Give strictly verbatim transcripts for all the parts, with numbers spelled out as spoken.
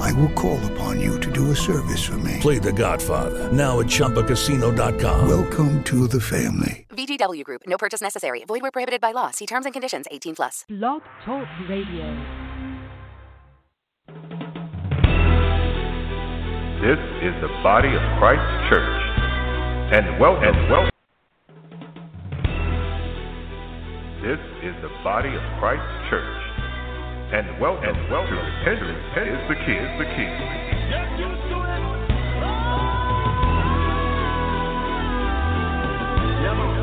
I will call upon you to do a service for me. Play The Godfather now at Chumba Casino dot com. Welcome to the family. V G W Group. No purchase necessary. Void where prohibited by law. See terms and conditions. eighteen plus. Love Talk Radio. This is the Body of Christ Church. And welcome. And welcome. This is the Body of Christ Church. And welcome. And welcome. Repentance is the key. Is the key. Yes, you do it. Oh. Never.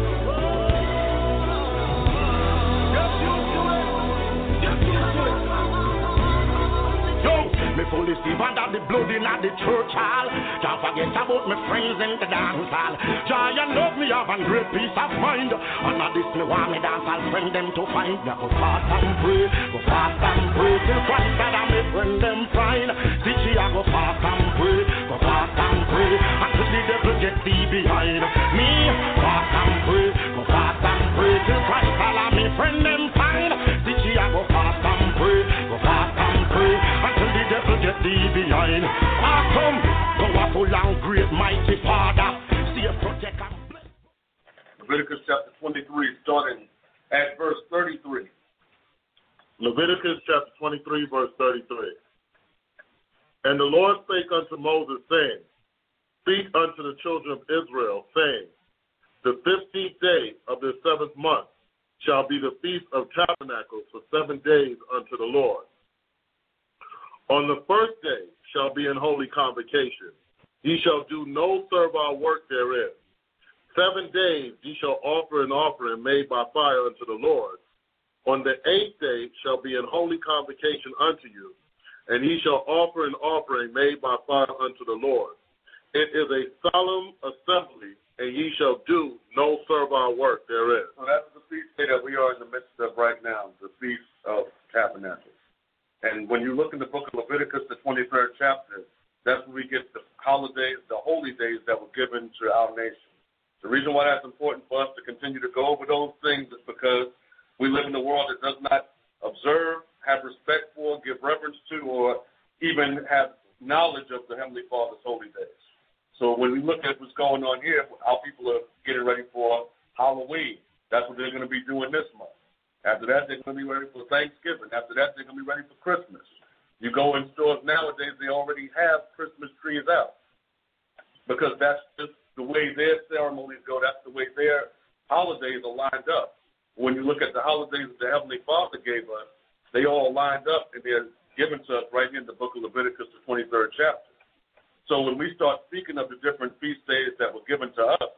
Me foolish even that the blood in the church hall. Can't forget about my friends in the dance hall. Joy and love me have and great peace of mind. And not this me want me dance I'll friend them to find. Now go fast and pray, go fast and pray till Christ that I may friend them fine. See she I go fast and pray, go fast and pray, until the devil get thee behind. Me fast and pray, go fast and pray till Christ that I may friend them fine. See she I go fast and pray, go fast and pray. Get thee behind. Ah, come, powerful and great, mighty Father. See a protect and bless. Leviticus chapter twenty-three, starting at verse thirty-three. Leviticus chapter twenty-three, verse thirty-three. And the Lord spake unto Moses, saying, Speak unto the children of Israel, saying, The fifteenth day of the seventh month shall be the Feast of Tabernacles for seven days unto the Lord. On the first day shall be an holy convocation. Ye shall do no servile work therein. Seven days ye shall offer an offering made by fire unto the Lord. On the eighth day shall be an holy convocation unto you, and ye shall offer an offering made by fire unto the Lord. It is a solemn assembly, and ye shall do no servile work therein. So that's the feast day that we are in the midst of right now, the Feast of Tabernacles. And when you look in the book of Leviticus, the twenty-third chapter, that's where we get the holidays, the holy days that were given to our nation. The reason why that's important for us to continue to go over those things is because we live in a world that does not observe, have respect for, give reverence to, or even have knowledge of the Heavenly Father's holy days. So when we look at what's going on here, our people are getting ready for Halloween. That's what they're going to be doing this month. After that, they're going to be ready for Thanksgiving. After that, they're going to be ready for Christmas. You go in stores nowadays, they already have Christmas trees out because that's just the way their ceremonies go. That's the way their holidays are lined up. When you look at the holidays that the Heavenly Father gave us, they all lined up and they're given to us right here in the book of Leviticus, the twenty-third chapter. So when we start speaking of the different feast days that were given to us,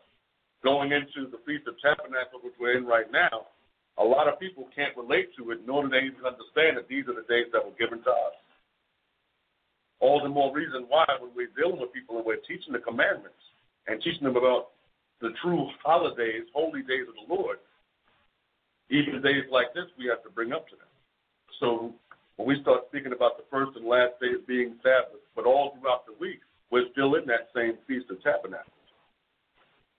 going into the Feast of Tabernacles, which we're in right now, a lot of people can't relate to it, nor do they even understand that these are the days that were given to us. All the more reason why when we're dealing with people and we're teaching the commandments and teaching them about the true holidays, holy days of the Lord, even days like this we have to bring up to them. So when we start speaking about the first and last days being Sabbath, but all throughout the week, we're still in that same Feast of Tabernacles.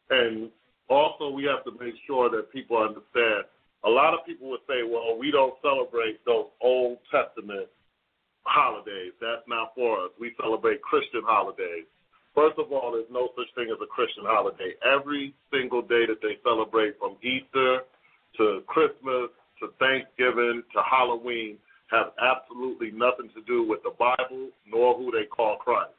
And also we have to make sure that people understand. A lot of people would say, well, we don't celebrate those Old Testament holidays. That's not for us. We celebrate Christian holidays. First of all, there's no such thing as a Christian holiday. Every single day that they celebrate, from Easter to Christmas to Thanksgiving to Halloween, have absolutely nothing to do with the Bible nor who they call Christ.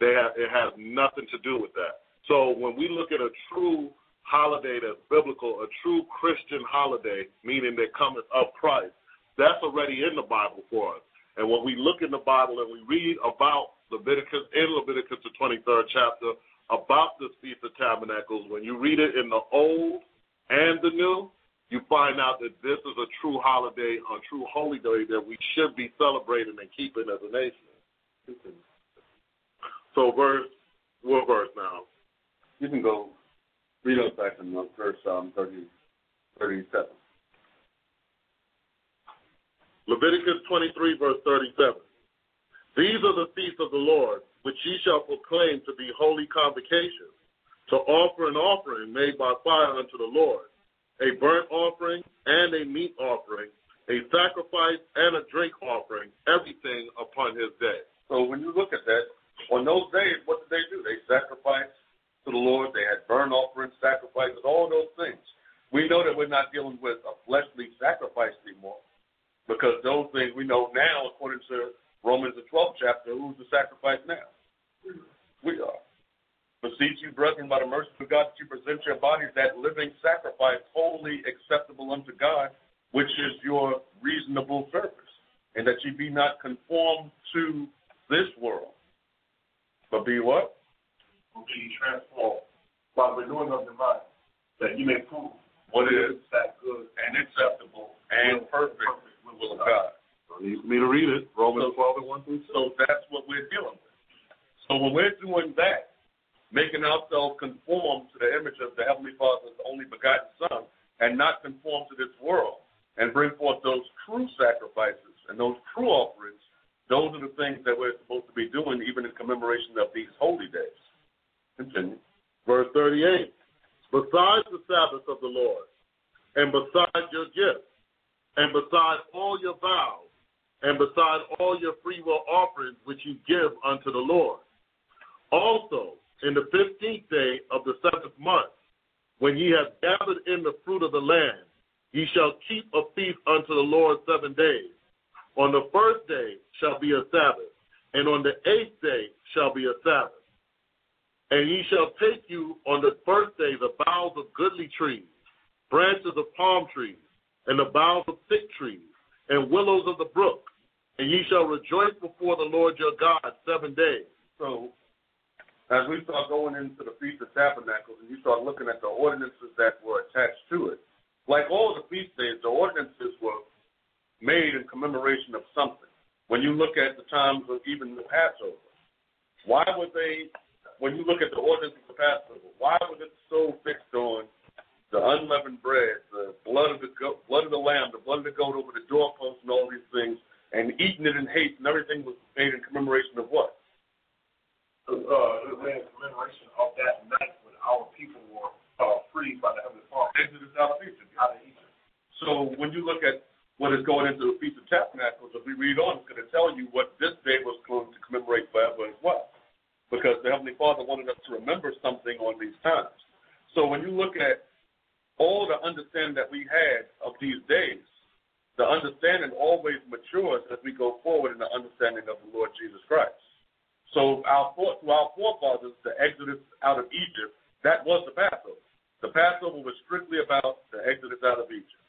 They have, it has nothing to do with that. So when we look at a true holiday that's biblical, a true Christian holiday, meaning that cometh of Christ, that's already in the Bible for us. And when we look in the Bible and we read about Leviticus, in Leviticus the twenty-third chapter, about this Feast of Tabernacles, when you read it in the Old and the New, you find out that this is a true holiday, a true holy day that we should be celebrating and keeping as a nation. So verse, what verse now? You can go. Read us back in verse um, thirty, thirty-seven. Leviticus twenty-three, verse thirty-seven. These are the feasts of the Lord, which ye shall proclaim to be holy convocations, to offer an offering made by fire unto the Lord, a burnt offering and a meat offering, a sacrifice and a drink offering, everything upon his day. So when you look at that, on those days, what did they do? They sacrificed to the Lord. They had burnt offerings, sacrifices, all those things. We know that we're not dealing with a fleshly sacrifice anymore, because those things we know now, according to Romans the twelfth chapter, who's the sacrifice now? We are. Beseech you, brethren, by the mercy of God, that you present your bodies that living sacrifice, wholly acceptable unto God, which is your reasonable service, and that ye be not conformed to this world, but be what? Be transformed by renewing of the mind, that you may prove what is that good and acceptable and, and perfect, perfect will of God. God. Need for me to read it. Romans twelve and one through two. So that's what we're dealing with. So when we're doing that, making ourselves conform to the image of the Heavenly Father's only begotten Son, and not conform to this world, and bring forth those true sacrifices and those true offerings, those are the things that we're supposed to be doing, even in commemoration of these holy days. Continue. Verse thirty-eight. Besides the Sabbath of the Lord, and besides your gifts, and besides all your vows, and besides all your free will offerings which you give unto the Lord. Also, in the fifteenth day of the seventh month, when ye have gathered in the fruit of the land, ye shall keep a feast unto the Lord seven days. On the first day shall be a Sabbath, and on the eighth day shall be a Sabbath. And ye shall take you on the first day the boughs of goodly trees, branches of palm trees, and the boughs of thick trees, and willows of the brook. And ye shall rejoice before the Lord your God seven days. So, as we start going into the Feast of Tabernacles, and you start looking at the ordinances that were attached to it, like all the feast days, the ordinances were made in commemoration of something. When you look at the times of even the Passover, why were they, when you look at the ordinances of Passover, why was it so fixed on the unleavened bread, the blood of the goat, blood of the lamb, the blood of the goat over the doorpost and all these things, and eating it in haste, and everything was made in commemoration of what? Uh, it was in commemoration of that night when our people were uh, freed by the Heavenly Father. Exodus out of Egypt. Out of Egypt. So when you look at what is going into the Feast of Tabernacles, if we read on, it's going to tell you what this day was going to commemorate forever as well, because the Heavenly Father wanted us to remember something on these times. So when you look at all the understanding that we had of these days, the understanding always matures as we go forward in the understanding of the Lord Jesus Christ. So our to our forefathers, the Exodus out of Egypt, that was the Passover. The Passover was strictly about the Exodus out of Egypt.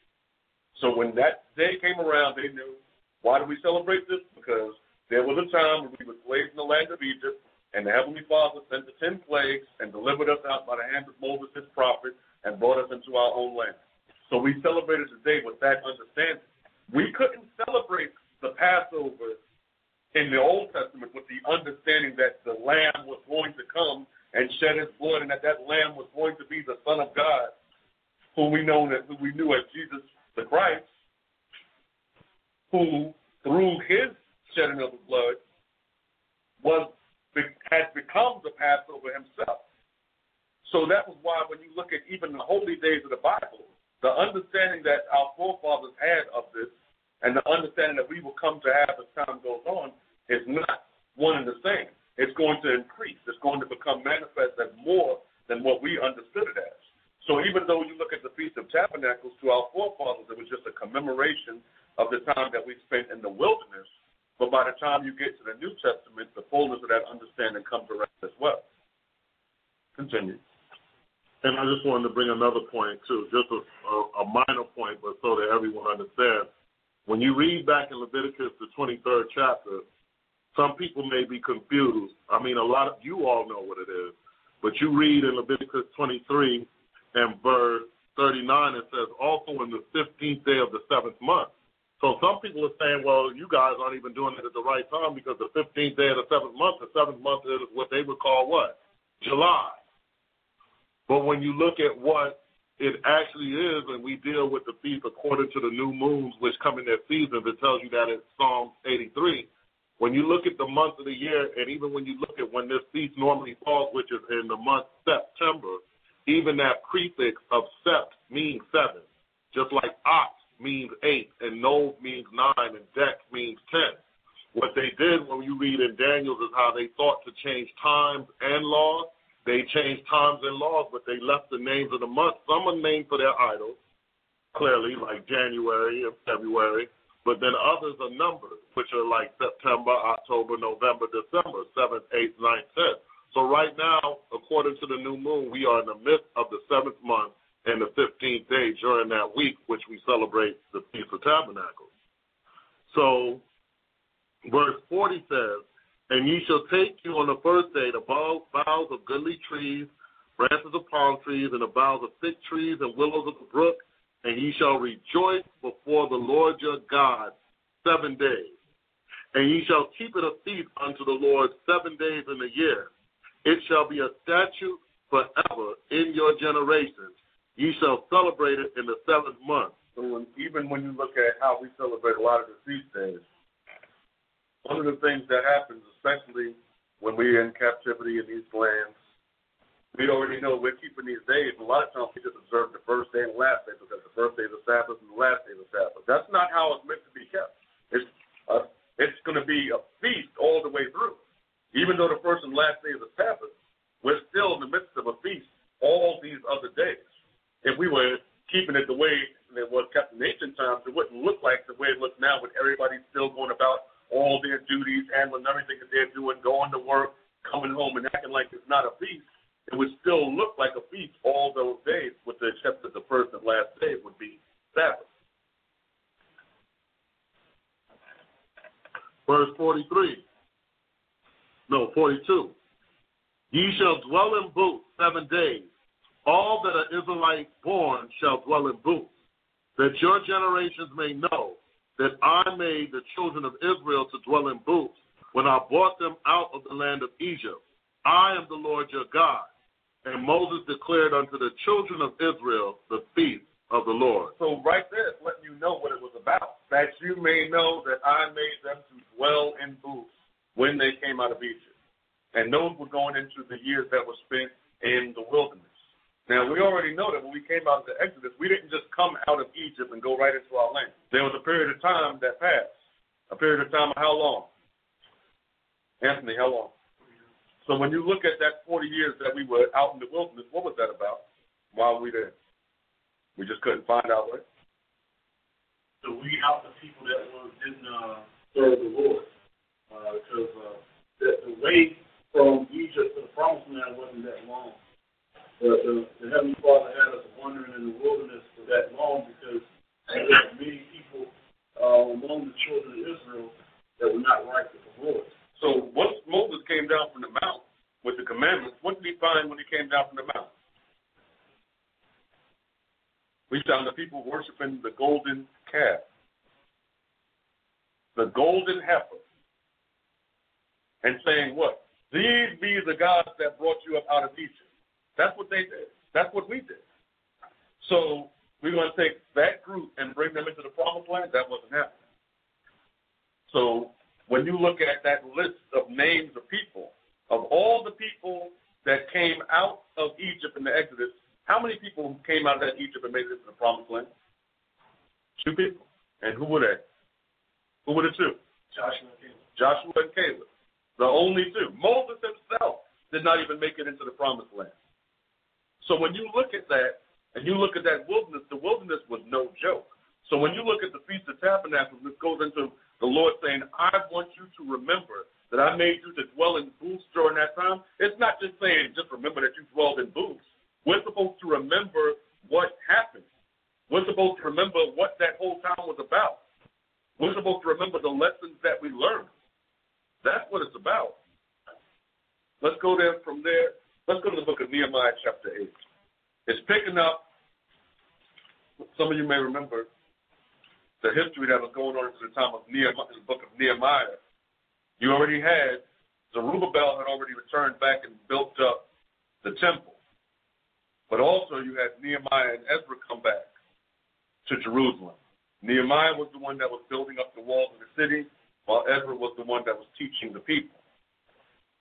So when that day came around, they knew, why do we celebrate this? Because there was a time when we were slaves in the land of Egypt, and the Heavenly Father sent the ten plagues and delivered us out by the hand of Moses, his prophet, and brought us into our own land. So we celebrated the day with that understanding. We couldn't celebrate the Passover in the Old Testament with the understanding that the Lamb was going to come and shed his blood, and that that Lamb was going to be the Son of God, who we know that who we knew as Jesus the Christ, who through his shedding of the blood was had become the Passover himself. So that was why when you look at even the holy days of the Bible, the understanding that our forefathers had of this and the understanding that we will come to have as time goes on is not one and the same. It's going to increase. It's going to become manifest as more than what we understood it as. So even though you look at the Feast of Tabernacles, to our forefathers, it was just a commemoration of the time that we spent in the wilderness. But by the time you get to the New Testament, the fullness of that understanding comes around as well. Continue. And I just wanted to bring another point, too, just a, a minor point, but so that everyone understands. When you read back in Leviticus, the twenty-third chapter, some people may be confused. I mean, a lot of you all know what it is. But you read in Leviticus twenty-three and verse thirty-nine, it says, also in the fifteenth day of the seventh month. So some people are saying, well, you guys aren't even doing it at the right time, because the fifteenth day of the seventh month, the seventh month is what they would call what? July. But when you look at what it actually is, and we deal with the feast according to the new moons which come in their seasons, it tells you that in Psalm eighty-three. When you look at the month of the year, and even when you look at when this feast normally falls, which is in the month September, even that prefix of sept means seven, just like ox means eight, and nov means nine, and dec means ten. What they did when you read in Daniel is how they thought to change times and laws. They changed times and laws, but they left the names of the month. Some are named for their idols, clearly, like January and February, but then others are numbered, which are like September, October, November, December, seventh, eighth, ninth, tenth. So right now, according to the new moon, we are in the midst of the seventh month and the fifteenth day during that week, which we celebrate the Feast of Tabernacles. So verse forty says, "And ye shall take you on the first day the boughs of goodly trees, branches of palm trees, and the boughs of thick trees and willows of the brook, and ye shall rejoice before the Lord your God seven days. And ye shall keep it a feast unto the Lord seven days in the year. It shall be a statute forever in your generations. Ye shall celebrate it in the seventh month." So when, even when you look at how we celebrate a lot of the feast days, one of the things that happens, especially when we're in captivity in these lands, we already know we're keeping these days. And a lot of times we just observe the first day and the last day because the first day is the Sabbath and the last day is the Sabbath. That's not how it's meant to be kept. It's uh, it's going to be a feast all the way through. Even though the first and last day is the Sabbath, we're still in the midst of a feast all these other days. If we were keeping it the way it was kept in ancient times, it wouldn't look like the way it looks now with everybody still going about all their duties, handling everything that they're doing, going to work, coming home, and acting like it's not a feast. It would still look like a feast all those days, with the exception of the first and last day would be Sabbath. Verse forty-three. No, forty-two. "Ye shall dwell in booths seven days. All that are Israelite born shall dwell in booths, that your generations may know that I made the children of Israel to dwell in booths when I brought them out of the land of Egypt. I am the Lord your God." And Moses declared unto the children of Israel the feast of the Lord. So right there, it's letting you know what it was about, that you may know that I made them to dwell in booths when they came out of Egypt. And those were going into the years that were spent in the wilderness. Now, we already know that when we came out of the Exodus, we didn't just come out of Egypt and go right into our land. There was a period of time that passed, a period of time of how long? Anthony, how long? So when you look at that forty years that we were out in the wilderness, what was that about? Why were we there? We just couldn't find our way. To weed out the people that were, didn't uh, serve the Lord. Uh, because uh, the, the way from Egypt to the Promised Land wasn't that long. The, the, the Heavenly Father had us wandering in the wilderness for that long because there were many people uh, among the children of Israel that were not right with the Lord. So once Moses came down from the mount with the commandments, what did he find when he came down from the mount? We found the people worshiping the golden calf, the golden heifer, and saying what? "These be the gods that brought you up out of Egypt." That's what they did. That's what we did. So we're going to take that group and bring them into the Promised Land? That wasn't happening. So when you look at that list of names of people, of all the people that came out of Egypt in the Exodus, how many people came out of that Egypt and made it into the Promised Land? Two people. And who were they? Who were the two? Joshua and Caleb. Joshua and Caleb. The only two. Moses himself did not even make it into the Promised Land. So when you look at that, and you look at that wilderness, the wilderness was no joke. So when you look at the Feast of Tabernacles, this goes into the Lord saying, I want you to remember that I made you to dwell in booths during that time. It's not just saying, just remember that you dwelled in booths. We're supposed to remember what happened. We're supposed to remember what that whole time was about. We're supposed to remember the lessons that we learned. That's what it's about. Let's go there from there. Let's go to the book of Nehemiah, chapter eight. It's picking up, some of you may remember, the history that was going on at the time of Nehemiah, the book of Nehemiah. You already had, Zerubbabel had already returned back and built up the temple. But also you had Nehemiah and Ezra come back to Jerusalem. Nehemiah was the one that was building up the walls of the city, while Ezra was the one that was teaching the people.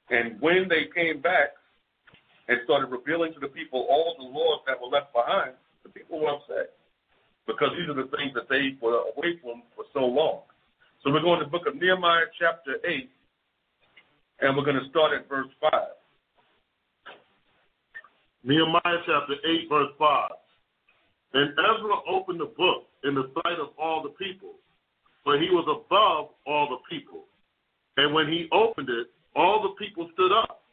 And when they came back and started revealing to the people all the laws that were left behind, the people were upset because these are the things that they were away from for so long. So we're going to the book of Nehemiah, chapter eight, and we're going to start at verse five. Nehemiah chapter eight, verse five. And Ezra opened the book in the sight of all the people, for he was above all the people. And when he opened it, all the people stood up.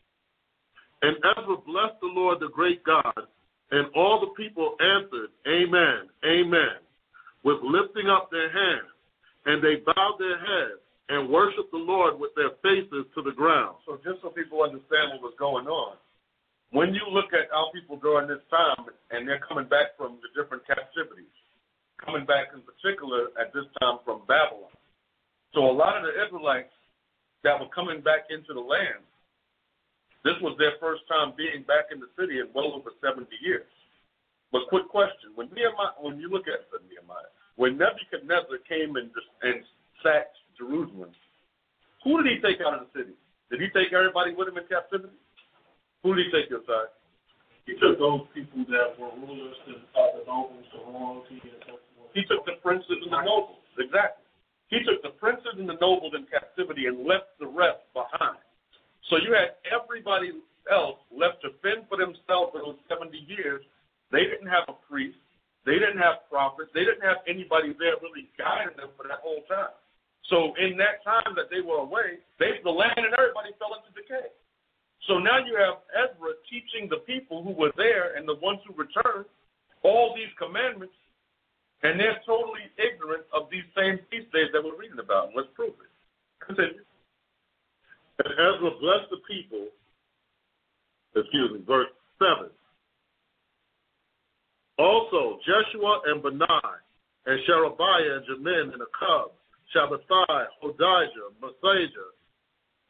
And Ezra blessed the Lord, the great God, and all the people answered, Amen, Amen, with lifting up their hands. And they bowed their heads and worshiped the Lord with their faces to the ground. So just so people understand what was going on, when you look at our people during this time, and they're coming back from the different captivities, coming back in particular at this time from Babylon. So a lot of the Israelites that were coming back into the land, this was their first time being back in the city in well over seventy years. But quick question, when Nehemiah, when you look at Nehemiah, when Nebuchadnezzar came and, and sacked Jerusalem, who did he take out of the city? Did he take everybody with him in captivity? Who did he take your side? He took those people that were rulers, the, uh, the nobles, the royalty, and so forth. He took the princes and the nobles. Exactly. He took the princes and the nobles in captivity and left the rest behind. So you had everybody else left to fend for themselves for those seventy years. They didn't have a priest. They didn't have prophets. They didn't have anybody there really guiding them for that whole time. So in that time that they were away, they, the land and everybody fell into decay. So now you have Ezra teaching the people who were there and the ones who returned all these commandments, and they're totally ignorant of these same feast days that we're reading about. Let's prove it. Continue. And Ezra blessed the people, excuse me, verse seven. Also, Joshua and Benai and Sherebiah and Jamin and Achab, Shabbatai, Hodijah, Masejah,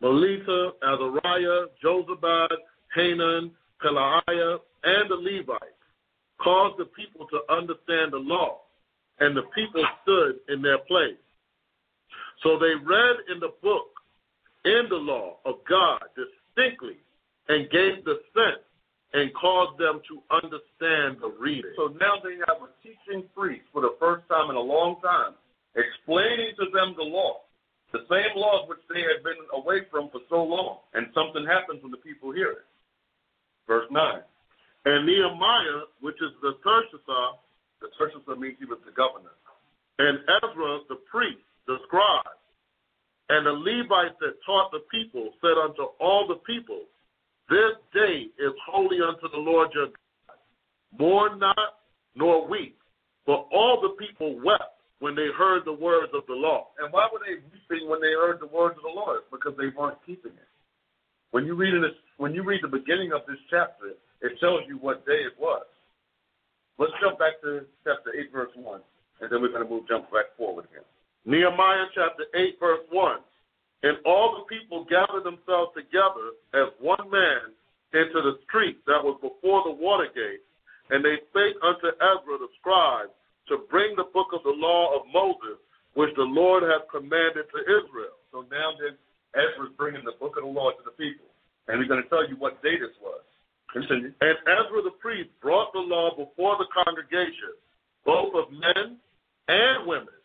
Melita, Azariah, Josabad, Hanan, Pelaiah, and the Levites caused the people to understand the law, and the people stood in their place. So they read in the book, in the law of God distinctly, and gave the sense, and caused them to understand the reading. So now they have a teaching priest for the first time in a long time, explaining to them the law. The same laws which they had been away from for so long, and something happens when the people hear it. Verse nine. And Nehemiah, which is the Tershassar, the Tershassar means he was the governor, and Ezra, the priest, the scribe, and the Levites that taught the people, said unto all the people, This day is holy unto the Lord your God. Mourn not, nor weep, for all the people wept when they heard the words of the law. And why were they weeping when they heard the words of the law? It's because they weren't keeping it. When you read it, when you read the beginning of this chapter, it tells you what day it was. Let's jump back to chapter eight, verse one, and then we're going to move jump back forward again. Nehemiah chapter eight, verse one. And all the people gathered themselves together as one man into the street that was before the water gate, and they spake unto Ezra the scribe, to bring the book of the law of Moses, which the Lord hath commanded to Israel. So now then, Ezra's bringing the book of the law to the people, and he's going to tell you what day this was. Continue. And Ezra the priest brought the law before the congregation, both of men and women,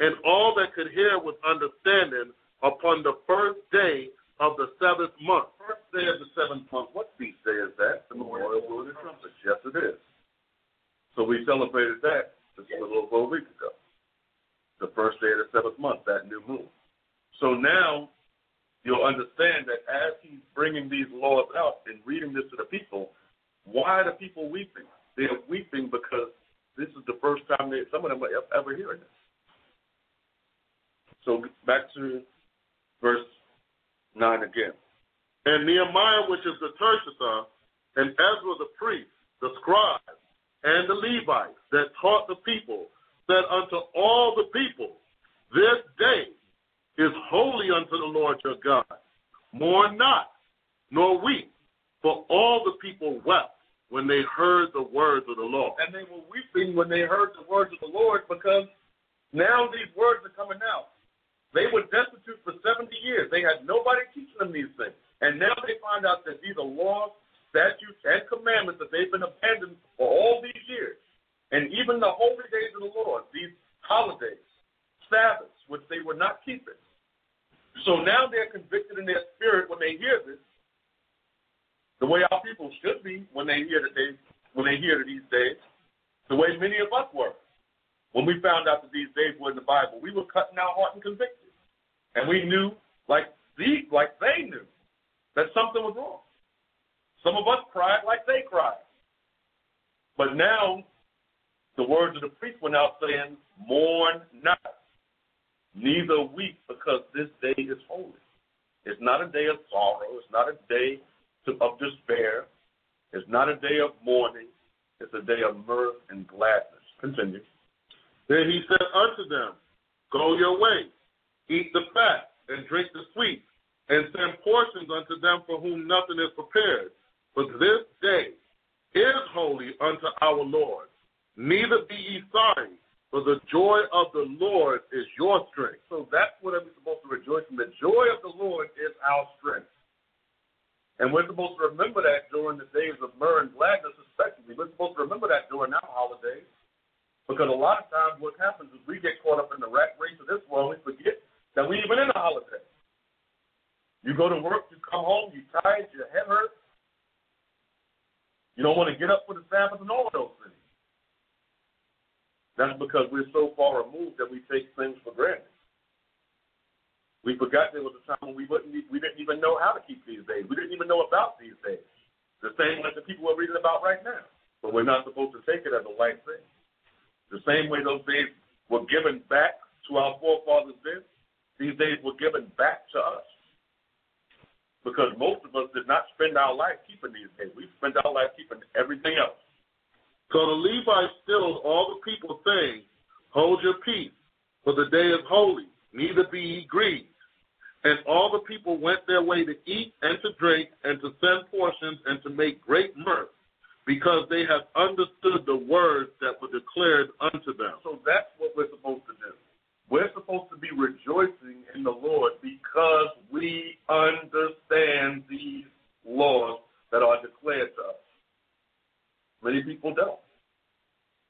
and all that could hear with understanding upon the first day of the seventh month. First day of the seventh month. What feast day is that? The memorial of the trumpets. Yes, it is. So we celebrated that just a little over a week ago, the first day of the seventh month, that new moon. So now you'll understand that as he's bringing these laws out and reading this to the people, why are the people weeping? They're weeping because this is the first time that some of them are ever hearing this. So back to verse nine again. And Nehemiah, which is the Tershassar, and Ezra the priest, the scribe, and the Levites that taught the people, said unto all the people, This day is holy unto the Lord your God. Mourn not, nor weep, for all the people wept when they heard the words of the Lord. And they were weeping when they heard the words of the Lord, because now these words are coming out. They were destitute for seventy years. They had nobody teaching them these things. And now they find out that these are laws, statutes, and commandments that they've been abandoned for all these years. And even the holy days of the Lord, these holidays, Sabbaths, which they were not keeping. So now they're convicted in their spirit when they hear this, the way our people should be when they hear today, when they hear these days, the way many of us were. When we found out that these days were in the Bible, we were cutting our heart and convicted. And we knew, like the, like they knew, that something was wrong. Some of us cried like they cried. But now the words of the priest went out saying, mourn not, neither weep, because this day is holy. It's not a day of sorrow. It's not a day to, of despair. It's not a day of mourning. It's a day of mirth and gladness. Continue. Then he said unto them, go your way, eat the fat, and drink the sweet, and send portions unto them for whom nothing is prepared. But this day is holy unto our Lord. Neither be ye sorry, for the joy of the Lord is your strength. So that's what we're supposed to rejoice in. The joy of the Lord is our strength. And we're supposed to remember that during the days of mirth and gladness, respectively. We're supposed to remember that during our holidays. Because a lot of times what happens is we get caught up in the rat race of this world. We forget that we're even in a holiday. You go to work, you come home, you're tired, your head hurts. You don't want to get up for the Sabbath and all those things. That's because we're so far removed that we take things for granted. We forgot there was a time when we wouldn't, we didn't even know how to keep these days. We didn't even know about these days. The same way the people we're reading about right now. But we're not supposed to take it as a light thing. The same way those days were given back to our forefathers then, these days were given back to us. Because most of us did not spend our life keeping these days. We spent our life keeping everything else. So the Levites stilled all the people, saying, hold your peace, for the day is holy, neither be ye grieved. And all the people went their way to eat and to drink and to send portions and to make great mirth, because they have understood the words that were declared unto them. So that's what we're supposed to do. We're supposed to be rejoicing in the Lord because we understand these laws that are declared to us. Many people don't.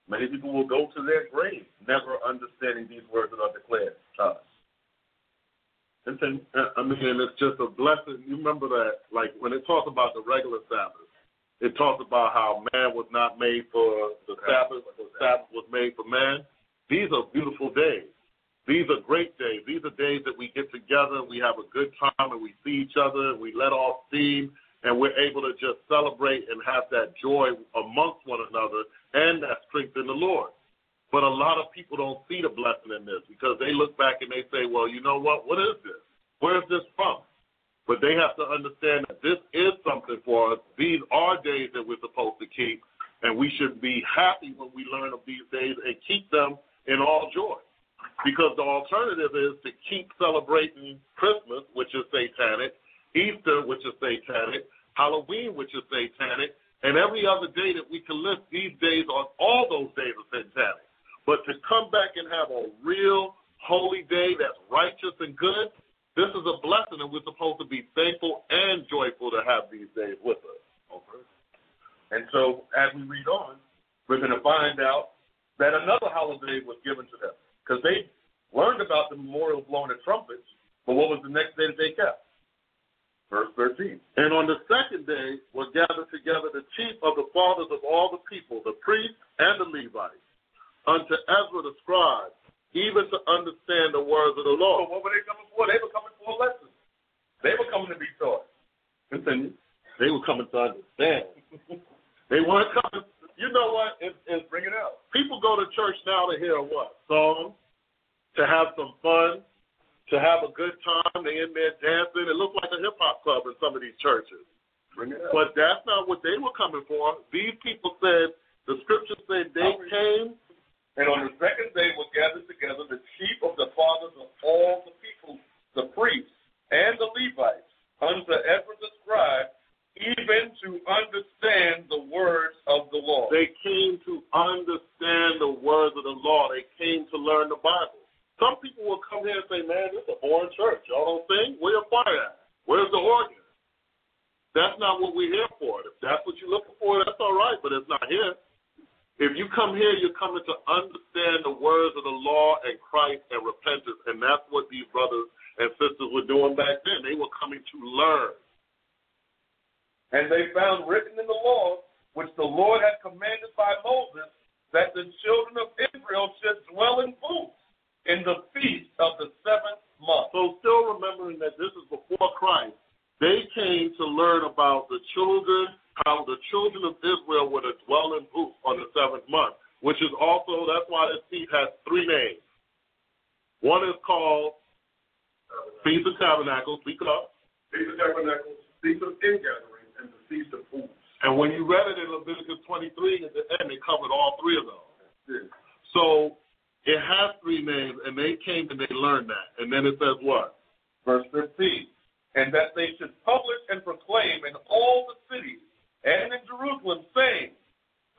Many people will go to their grave never understanding these words that are declared to us. It's an, I mean, it's just a blessing. You remember that, like, when it talks about the regular Sabbath, it talks about how man was not made for the Sabbath, the Sabbath was made for man. These are beautiful days. These are great days. These are days that we get together, we have a good time, and we see each other, we let off steam, and we're able to just celebrate and have that joy amongst one another and that strength in the Lord. But a lot of people don't see the blessing in this because they look back and they say, well, you know what? What is this? Where is this from? But they have to understand that this is something for us. These are days that we're supposed to keep, and we should be happy when we learn of these days and keep them in all joy. Because the alternative is to keep celebrating Christmas, which is satanic, Easter, which is satanic, Halloween, which is satanic, and every other day that we can list these days on, all those days are satanic. But to come back and have a real holy day that's righteous and good, this is a blessing, and we're supposed to be thankful and joyful to have these days with us. Okay. And so as we read on, we're going to find out that another holiday was given to them because they learned about the memorial blowing the trumpets, but what was the next day that they kept? Verse thirteen. And on the second day were gathered together the chief of the fathers of all the people, the priests and the Levites, unto Ezra the scribe, even to understand the words of the Lord. So what were they coming for? They were coming for a lesson. They were coming to be taught. Continue. They were coming to understand. They weren't coming. You know what? It's, it's bring it out. People go to church now to hear what? Songs, to have some fun, to have a good time. They in there dancing. It looks like a hip-hop club in some of these churches. Bring it out. But that's not what they were coming for. These people said, the scriptures said they came. And on the second day were gathered together the chief of the fathers of all the people, the priests and the Levites, unto Ezra the scribe, even to understand the words the law. They came to learn the Bible. Some people will come here and say, man, this is a boring church. Y'all don't sing? Where your choir at? Where's the organ? That's not what we're here for. If that's what you're looking for, that's all right, but it's not here. If you come here, you're coming to understand the words of the law and Christ and repentance, and that's what these brothers and sisters were doing back then. They were coming to learn. And they found written in the law, which the Lord had commanded by Moses, that the children of Israel should dwell in booths in the feast of the seventh month. So still remembering that this is before Christ, they came to learn about the children, how the children of Israel were to dwell in booths on the seventh month, which is also, that's why this feast has three names. One is called Feast of Tabernacles, speak up. Feast of Tabernacles, Feast of Ingathering, and the Feast of Booths. And when you read it in Leviticus twenty-three, at the end, it covered all three of those. So it has three names, and they came and they learned that. And then it says what? Verse fifteen. And that they should publish and proclaim in all the cities and in Jerusalem, saying,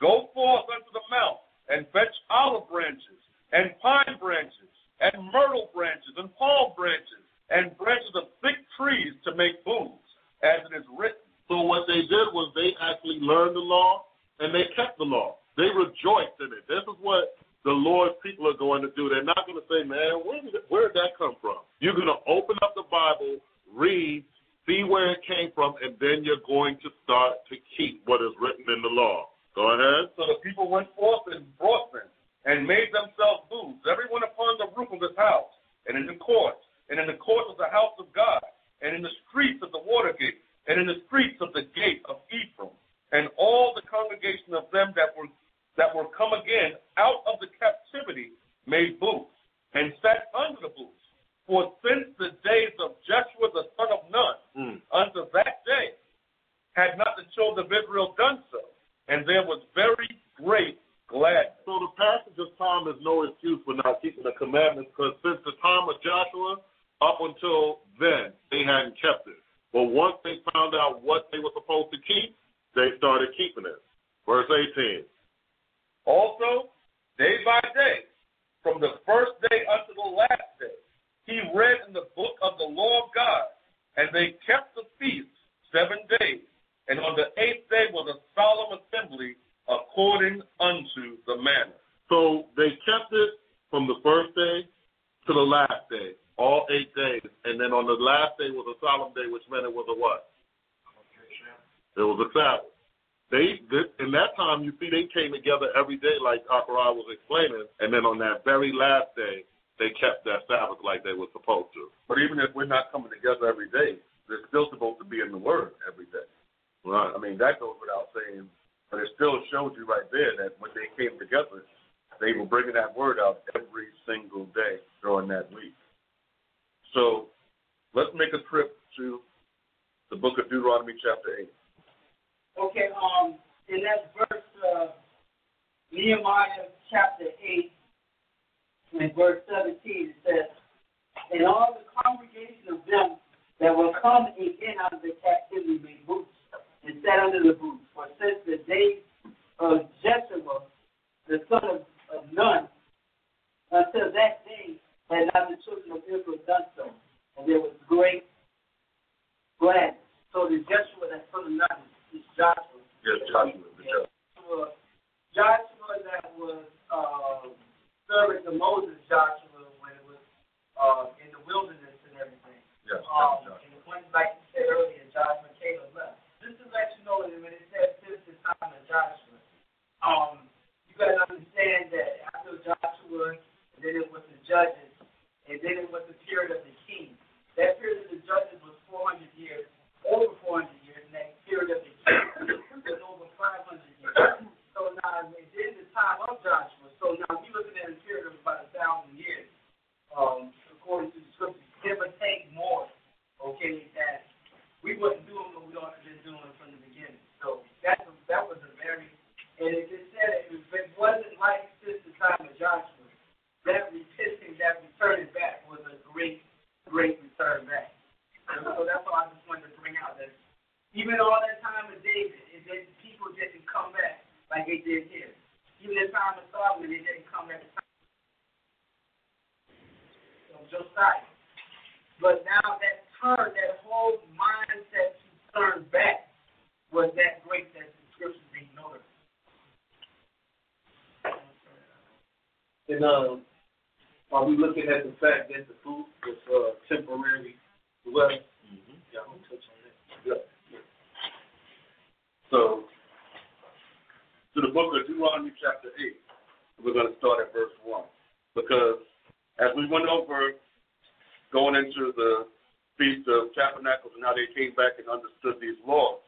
go forth unto the mount, and fetch olive branches, and pine branches, and myrtle branches, and palm branches, and branches of thick trees to make booths, as it is written. So what they did was they actually learned the law, and they kept the law. They rejoiced in it. This is what the Lord's people are going to do. They're not going to say, man, where did, it, where did that come from? You're going to open up the Bible, read, see where it came from, and then you're going to start to keep what is written in the law. Go ahead. So the people went forth and brought them, and made themselves booths, everyone upon the roof of his house, and in the courts, and in the courts of the house of God, and in the streets of the water gate, and in the streets of the gate of Ephraim, and all the congregation of them that were that were come again out of the captivity made booths, and sat under the booths. For since the days of Joshua the son of Nun, mm. unto that day, had not the children of Israel done so, and there was very great gladness. So the passage of time is no excuse for not keeping the commandments, because since the time of Joshua up until then, they hadn't kept it. But once they found out what they were supposed to keep, they started keeping it. Verse eighteen. Also, day by day, from the first day unto the last day, he read in the book of the law of God, and they kept the feast seven days. And on the eighth day was a solemn assembly according unto the manner. So they kept it from the first day to the last day. All eight days, and then on the last day was a solemn day, which meant it was a what? It was a Sabbath. They, this, in that time, you see, they came together every day, like Achab was explaining, and then on that very last day, they kept that Sabbath like they were supposed to. But even if we're not coming together every day, they're still supposed to be in the Word every day. Right. I mean, that goes without saying, but it still shows you right there that when they came together, they were bringing that Word out every single day during that week. So let's make a trip to the book of Deuteronomy chapter eight. Okay, um, and that's verse uh, Nehemiah chapter eight and verse seventeen. It says, and all the congregation of them that will come again out of the captivity made booths and sat under the booths. For since the days of Joshua, the son of, of Nun, until that day, had not the children of Israel done so, and there was great gladness. So the Joshua that's from the north is Joshua. Yes, Joshua. Yes. Joshua, Joshua that was uh, serving to Moses, Joshua, when it was uh, in the wilderness and everything. Yes, um, Joshua. And the one, like you said earlier, Joshua and Caleb left. Just to let you know that when it says this is the time of Joshua, um, you got to understand that after Joshua, and then it was the judges, and then it was the period of the king. That period of the judges was four hundred years, over four hundred years, and that period of the king was over five hundred years. So now, and then the time of Joshua, so now we're looking at a period of about one thousand years, um, according to the scriptures, give or take more, okay, that we wasn't doing what we ought to be doing from the beginning. So that was, that was a very, and it just said it, it wasn't like since the time of Joshua. That repentance, that returning back was a great, great return back. And so that's all I just wanted to bring out. That even all that time of David, it didn't, people didn't come back like they did here. Even the time of Solomon, they didn't come back. The time of Josiah. But now that turn, that whole mindset to turn back was that great that the scriptures ignored. And um, while we're looking at the fact that the food was uh, temporary wealth, mm-hmm. y'all don't touch on that. Yeah. Yeah. So, to the book of Deuteronomy chapter eight, we're going to start at verse one. Because as we went over, going into the Feast of Tabernacles and how they came back and understood these laws,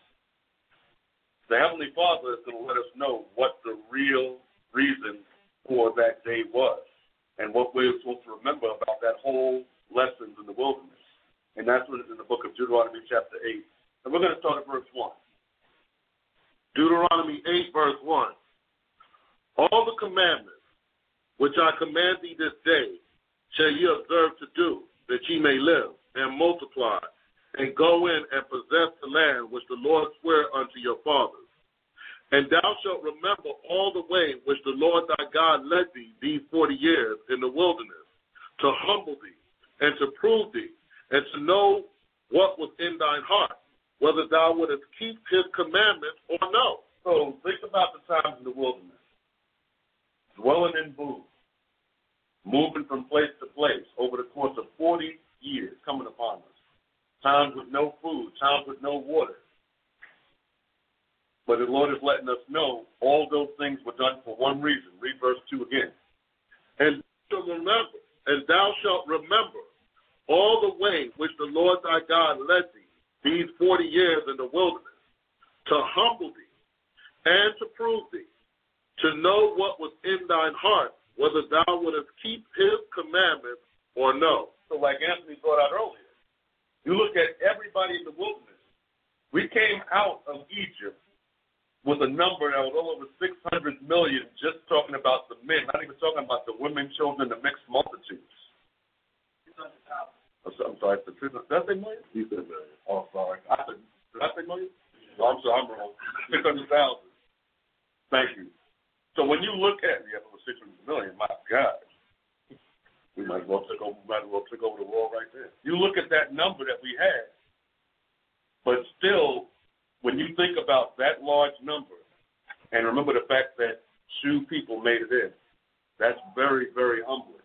the Heavenly Father is going to let us know what the real reason for that day was and what we were supposed to remember about that whole lesson in the wilderness. And that's what is in the book of Deuteronomy chapter eight. And we're going to start at verse one. Deuteronomy eight, verse one. All the commandments which I command thee this day shall ye observe to do, that ye may live and multiply and go in and possess the land which the Lord sware unto your fathers. And thou shalt remember all the way which the Lord thy God led thee these forty years in the wilderness, to humble thee and to prove thee, and to know what was in thine heart, whether thou wouldest keep his commandments or no. So think about the times in the wilderness. Dwelling in booths, moving from place to place over the course of forty years coming upon us. Times with no food, times with no water. But the Lord is letting us know all those things were done for one reason. Read verse two again. And thou shalt remember, and thou shalt remember all the way which the Lord thy God led thee these forty years in the wilderness, to humble thee and to prove thee, to know what was in thine heart, whether thou wouldest keep his commandments or no. So like Anthony brought out earlier, you look at everybody in the wilderness. We came out of Egypt with a number that was all over six hundred million, just talking about the men, not even talking about the women, children, the mixed multitudes. I'm sorry, did I say million? You said million. Oh, sorry. I said, did I say million? No, I'm sorry, I'm wrong. six hundred thousand. Thank you. So when you look at the over six hundred million, my God, we might as well took over, might as well took over the world right there. You look at that number that we had, but still, when you think about that large number, and remember the fact that two people made it in, that's very, very humbling.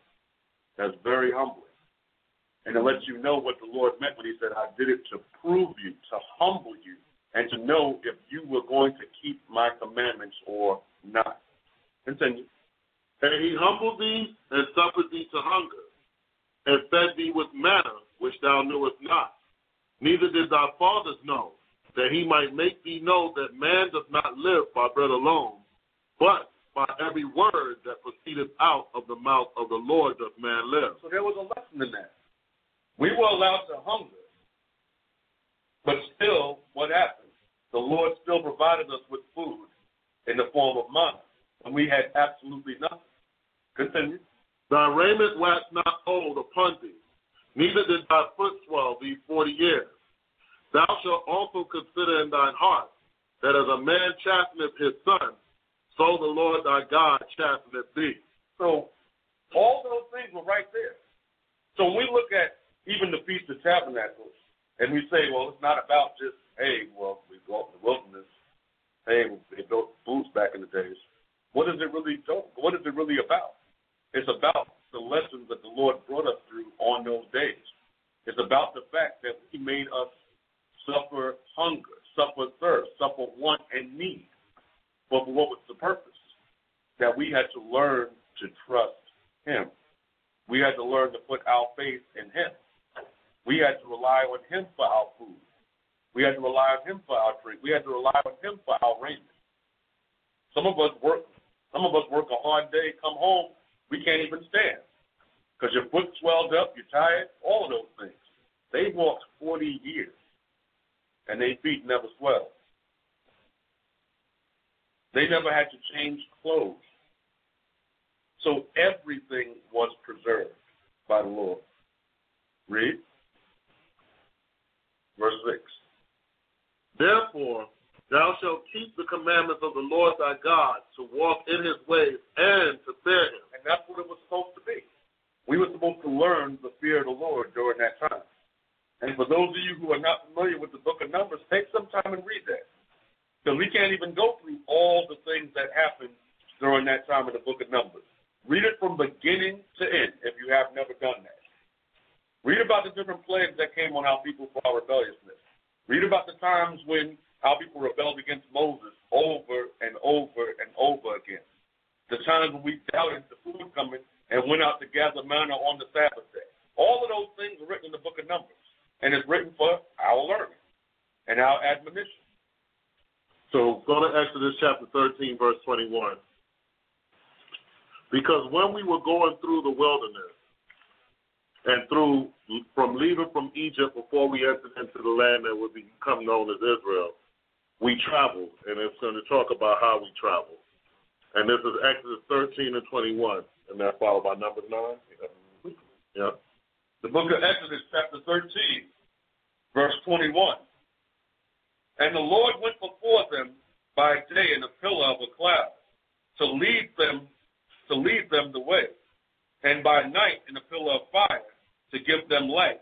That's very humbling. And it lets you know what the Lord meant when he said, I did it to prove you, to humble you, and to know if you were going to keep my commandments or not. Continue. And he humbled thee and suffered thee to hunger, and fed thee with manna which thou knewest not. Neither did thy fathers know, that he might make thee know that man does not live by bread alone, but by every word that proceedeth out of the mouth of the Lord doth man live. So there was a lesson in that. We were allowed to hunger, but still, what happened? The Lord still provided us with food in the form of manna. And we had absolutely nothing. Continue. Thy raiment waxed not old upon thee, neither did thy foot swell thee forty years. Thou shalt also consider in thine heart that as a man chasteneth his son, so the Lord thy God chasteneth thee. So all those things were right there. So when we look at even the Feast of Tabernacles, and we say, well, it's not about just, hey, well, we go out in the wilderness. Hey, they built booths back in the days. What is it really? What is it really about? It's about the lessons that the Lord brought us through on those days. It's about the fact that he made us suffer hunger, suffer thirst, suffer want and need. But what was the purpose? That we had to learn to trust him. We had to learn to put our faith in him. We had to rely on him for our food. We had to rely on him for our drink. We had to rely on him for our raiment. Some of us work. Some of us work a hard day, come home, we can't even stand because your foot swelled up, you're tired, all of those things. They walked forty years, and their feet never swelled. They never had to change clothes. So everything was preserved by the Lord. Read verse six. Therefore, thou shalt keep the commandments of the Lord thy God, to walk in his ways and to fear him. And that's what it was supposed to be. We were supposed to learn the fear of the Lord during that time. And for those of you who are not familiar with the book of Numbers, take some time and read that. Because we can't even go through all the things that happened during that time in the book of Numbers. Read it from beginning to end if you have never done that. Read about the different plagues that came on our people for our rebelliousness. Read about the times when our people rebelled against Moses over and over and over again. The times when we doubted the food coming and went out to gather manna on the Sabbath day. All of those things are written in the book of Numbers. And it's written for our learning and our admonition. So go to Exodus chapter thirteen, verse twenty-one. Because when we were going through the wilderness and through from leaving from Egypt before we entered into the land that would become known as Israel, we traveled, and it's going to talk about how we traveled. And this is Exodus thirteen and twenty-one, and that's followed by Numbers nine. Yeah. yeah. The book of Exodus, chapter thirteen, verse twenty-one. And the Lord went before them by day in a pillar of a cloud to lead them to lead them the way, and by night in a pillar of fire to give them light,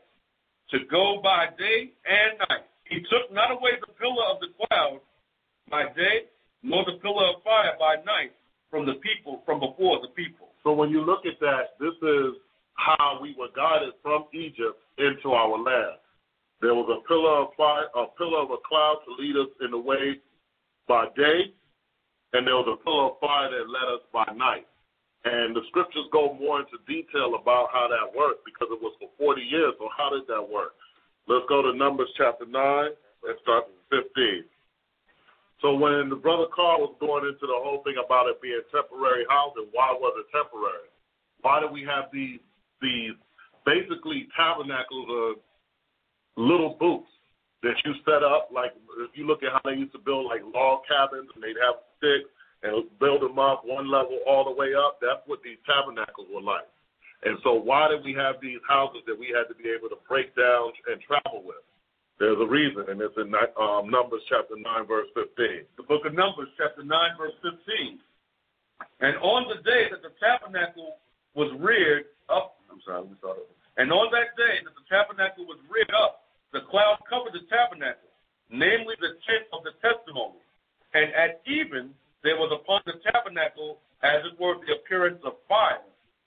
to go by day and night. He took not away the pillar of the cloud by day, nor the pillar of fire by night from the people, from before the people. So when you look at that, this is how we were guided from Egypt into our land. There was a pillar of fire, a pillar of a cloud to lead us in the way by day, and there was a pillar of fire that led us by night. And the scriptures go more into detail about how that worked because it was for forty years. So how did that work? Let's go to Numbers chapter nine. Let's start with fifteen. So when the brother Carl was going into the whole thing about it being temporary housing, why was it temporary? Why do we have these these basically tabernacles or little booths that you set up? Like if you look at how they used to build like log cabins and they'd have sticks and build them up one level all the way up. That's what these tabernacles were like. And so why did we have these houses that we had to be able to break down and travel with? There's a reason, and it's in um, Numbers chapter nine, verse fifteen. The book of Numbers chapter nine, verse fifteen. And on the day that the tabernacle was reared up, I'm sorry, let me start over. And on that day that the tabernacle was reared up, the cloud covered the tabernacle, namely the tent of the testimony. And at even, there was upon the tabernacle, as it were, the appearance of fire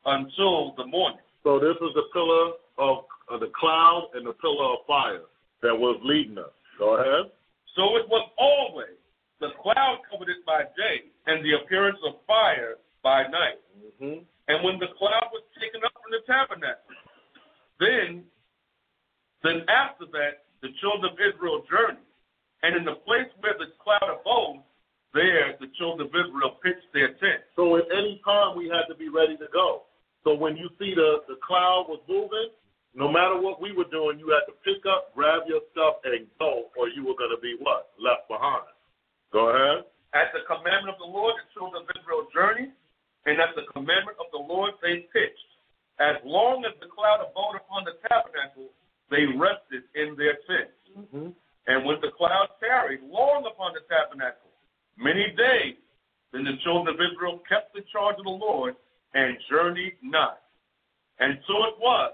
until the morning. So this was the pillar of, of the cloud and the pillar of fire that was leading us. Go ahead. So it was always the cloud covered it by day and the appearance of fire by night. Mm-hmm. And when the cloud was taken up from the tabernacle, then, then after that, the children of Israel journeyed. And in the place where the cloud abode, there, the children of Israel pitched their tent. So at any time, we had to be ready to go. So when you see the, the cloud was moving, no matter what we were doing, you had to pick up, grab your stuff, and go, or you were going to be what? Left behind. Go ahead. At the commandment of the Lord, the children of Israel journeyed, and at the commandment of the Lord, they pitched. As long as the cloud abode upon the tabernacle, they rested in their tents. Mm-hmm. And when the cloud tarried long upon the tabernacle, many days, then the children of Israel kept the charge of the Lord and journeyed not. And so it was,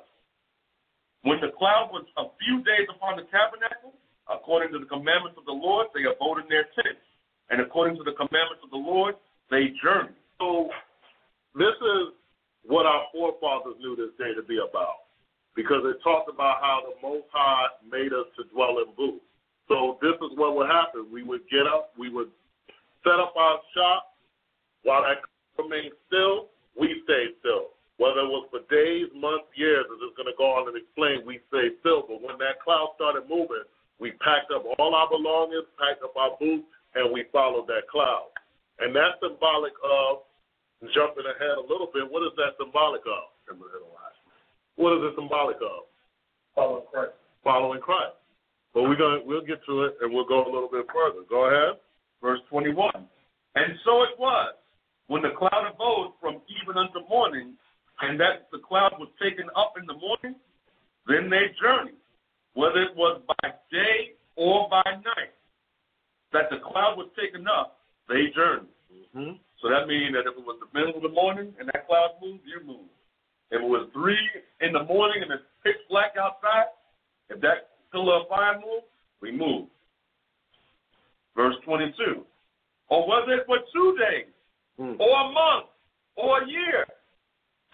when the cloud was a few days upon the tabernacle, according to the commandments of the Lord, they abode in their tents. And according to the commandments of the Lord, they journeyed. So this is what our forefathers knew this day to be about, because it talked about how the Most High made us to dwell in booths. So this is what would happen. We would get up, we would set up our shop. While that remained still, we stayed still. Whether it was for days, months, years, as it's going to go on and explain, we stayed still. But when that cloud started moving, we packed up all our belongings, packed up our boots, and we followed that cloud. And that's symbolic of, jumping ahead a little bit, what is that symbolic of? What is it symbolic of? Following Christ. Following Christ. But we're going to, we'll get to it, and we'll go a little bit further. Go ahead. Verse twenty-one, and so it was, when the cloud abode from even unto morning, and that the cloud was taken up in the morning, then they journeyed, whether it was by day or by night, that the cloud was taken up, they journeyed. Mm-hmm. So that means that if it was the middle of the morning and that cloud moved, you moved. If it was three in the morning and it's pitch black outside, if that pillar of fire moved, we moved. Verse twenty-two. Or was it for two days, hmm. or a month, or a year,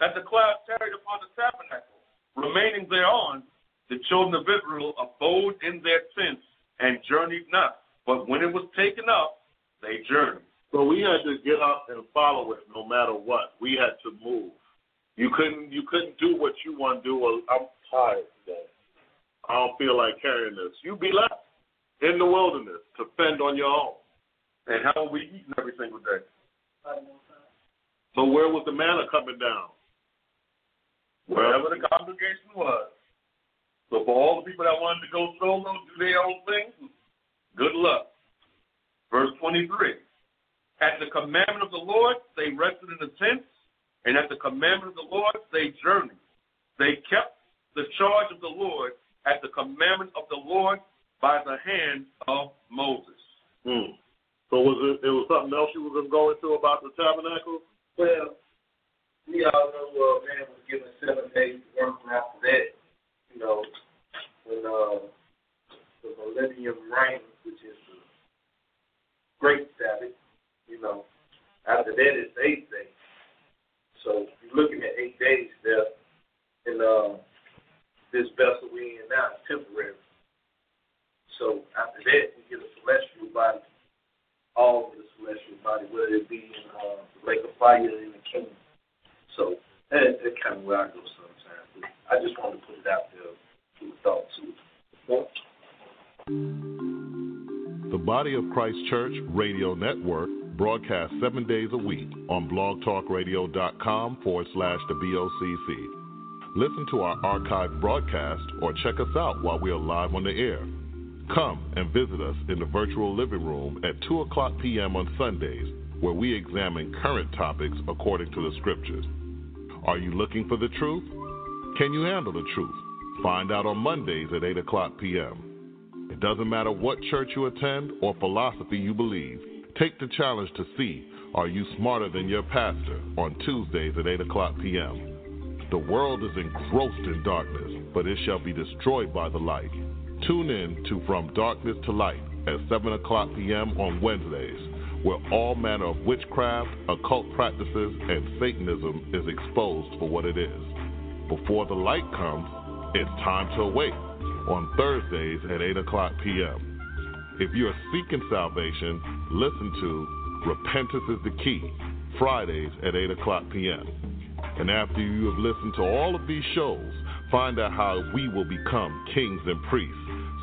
that the cloud tarried upon the tabernacle? Remaining thereon, the children of Israel abode in their tents and journeyed not. But when it was taken up, they journeyed. So we had to get up and follow it no matter what. We had to move. You couldn't you couldn't do what you want to do. Well, I'm tired today. I don't feel like carrying this. You'd be left in the wilderness to fend on your own. And how are we eating every single day? But where was the manna coming down? Wherever the congregation was. So for all the people that wanted to go solo, do their own thing, good luck. Verse twenty-three. At the commandment of the Lord, they rested in the tents, and at the commandment of the Lord, they journeyed. They kept the charge of the Lord at the commandment of the Lord by the hand of Moses. Hmm. So was it, it was something else you were going to go into about the tabernacle? Well, we all know uh, man was given seven days to work, and after that, you know, when uh, the millennium reign, which is the great Sabbath, you know, after that it's eight days. So you're looking at eight days there, and uh, this vessel we in now is temporary. So after that, we get a celestial body, all of the celestial body, whether it be in uh, the lake of fire or in the kingdom. So that's that kind of where I go sometimes. But I just want to put it out there to the thought too. The Body of Christ Church Radio Network broadcasts seven days a week on blogtalkradio.com forward slash the BOCC. Listen to our archived broadcast or check us out while we are live on the air. Come and visit us in the virtual living room at two o'clock p.m. on Sundays, where we examine current topics according to the scriptures. Are you looking for the truth? Can you handle the truth? Find out on Mondays at eight o'clock p.m. It doesn't matter what church you attend or philosophy you believe. Take the challenge to see, are you smarter than your pastor, on Tuesdays at eight o'clock p.m. The world is engrossed in darkness, but it shall be destroyed by the light. Tune in to From Darkness to Light at seven o'clock p.m. on Wednesdays, where all manner of witchcraft, occult practices, and Satanism is exposed for what it is. Before the light comes, it's time to awake on Thursdays at eight o'clock p.m. If you are seeking salvation, listen to Repentance is the Key, Fridays at eight o'clock p.m. And after you have listened to all of these shows, find out how we will become kings and priests,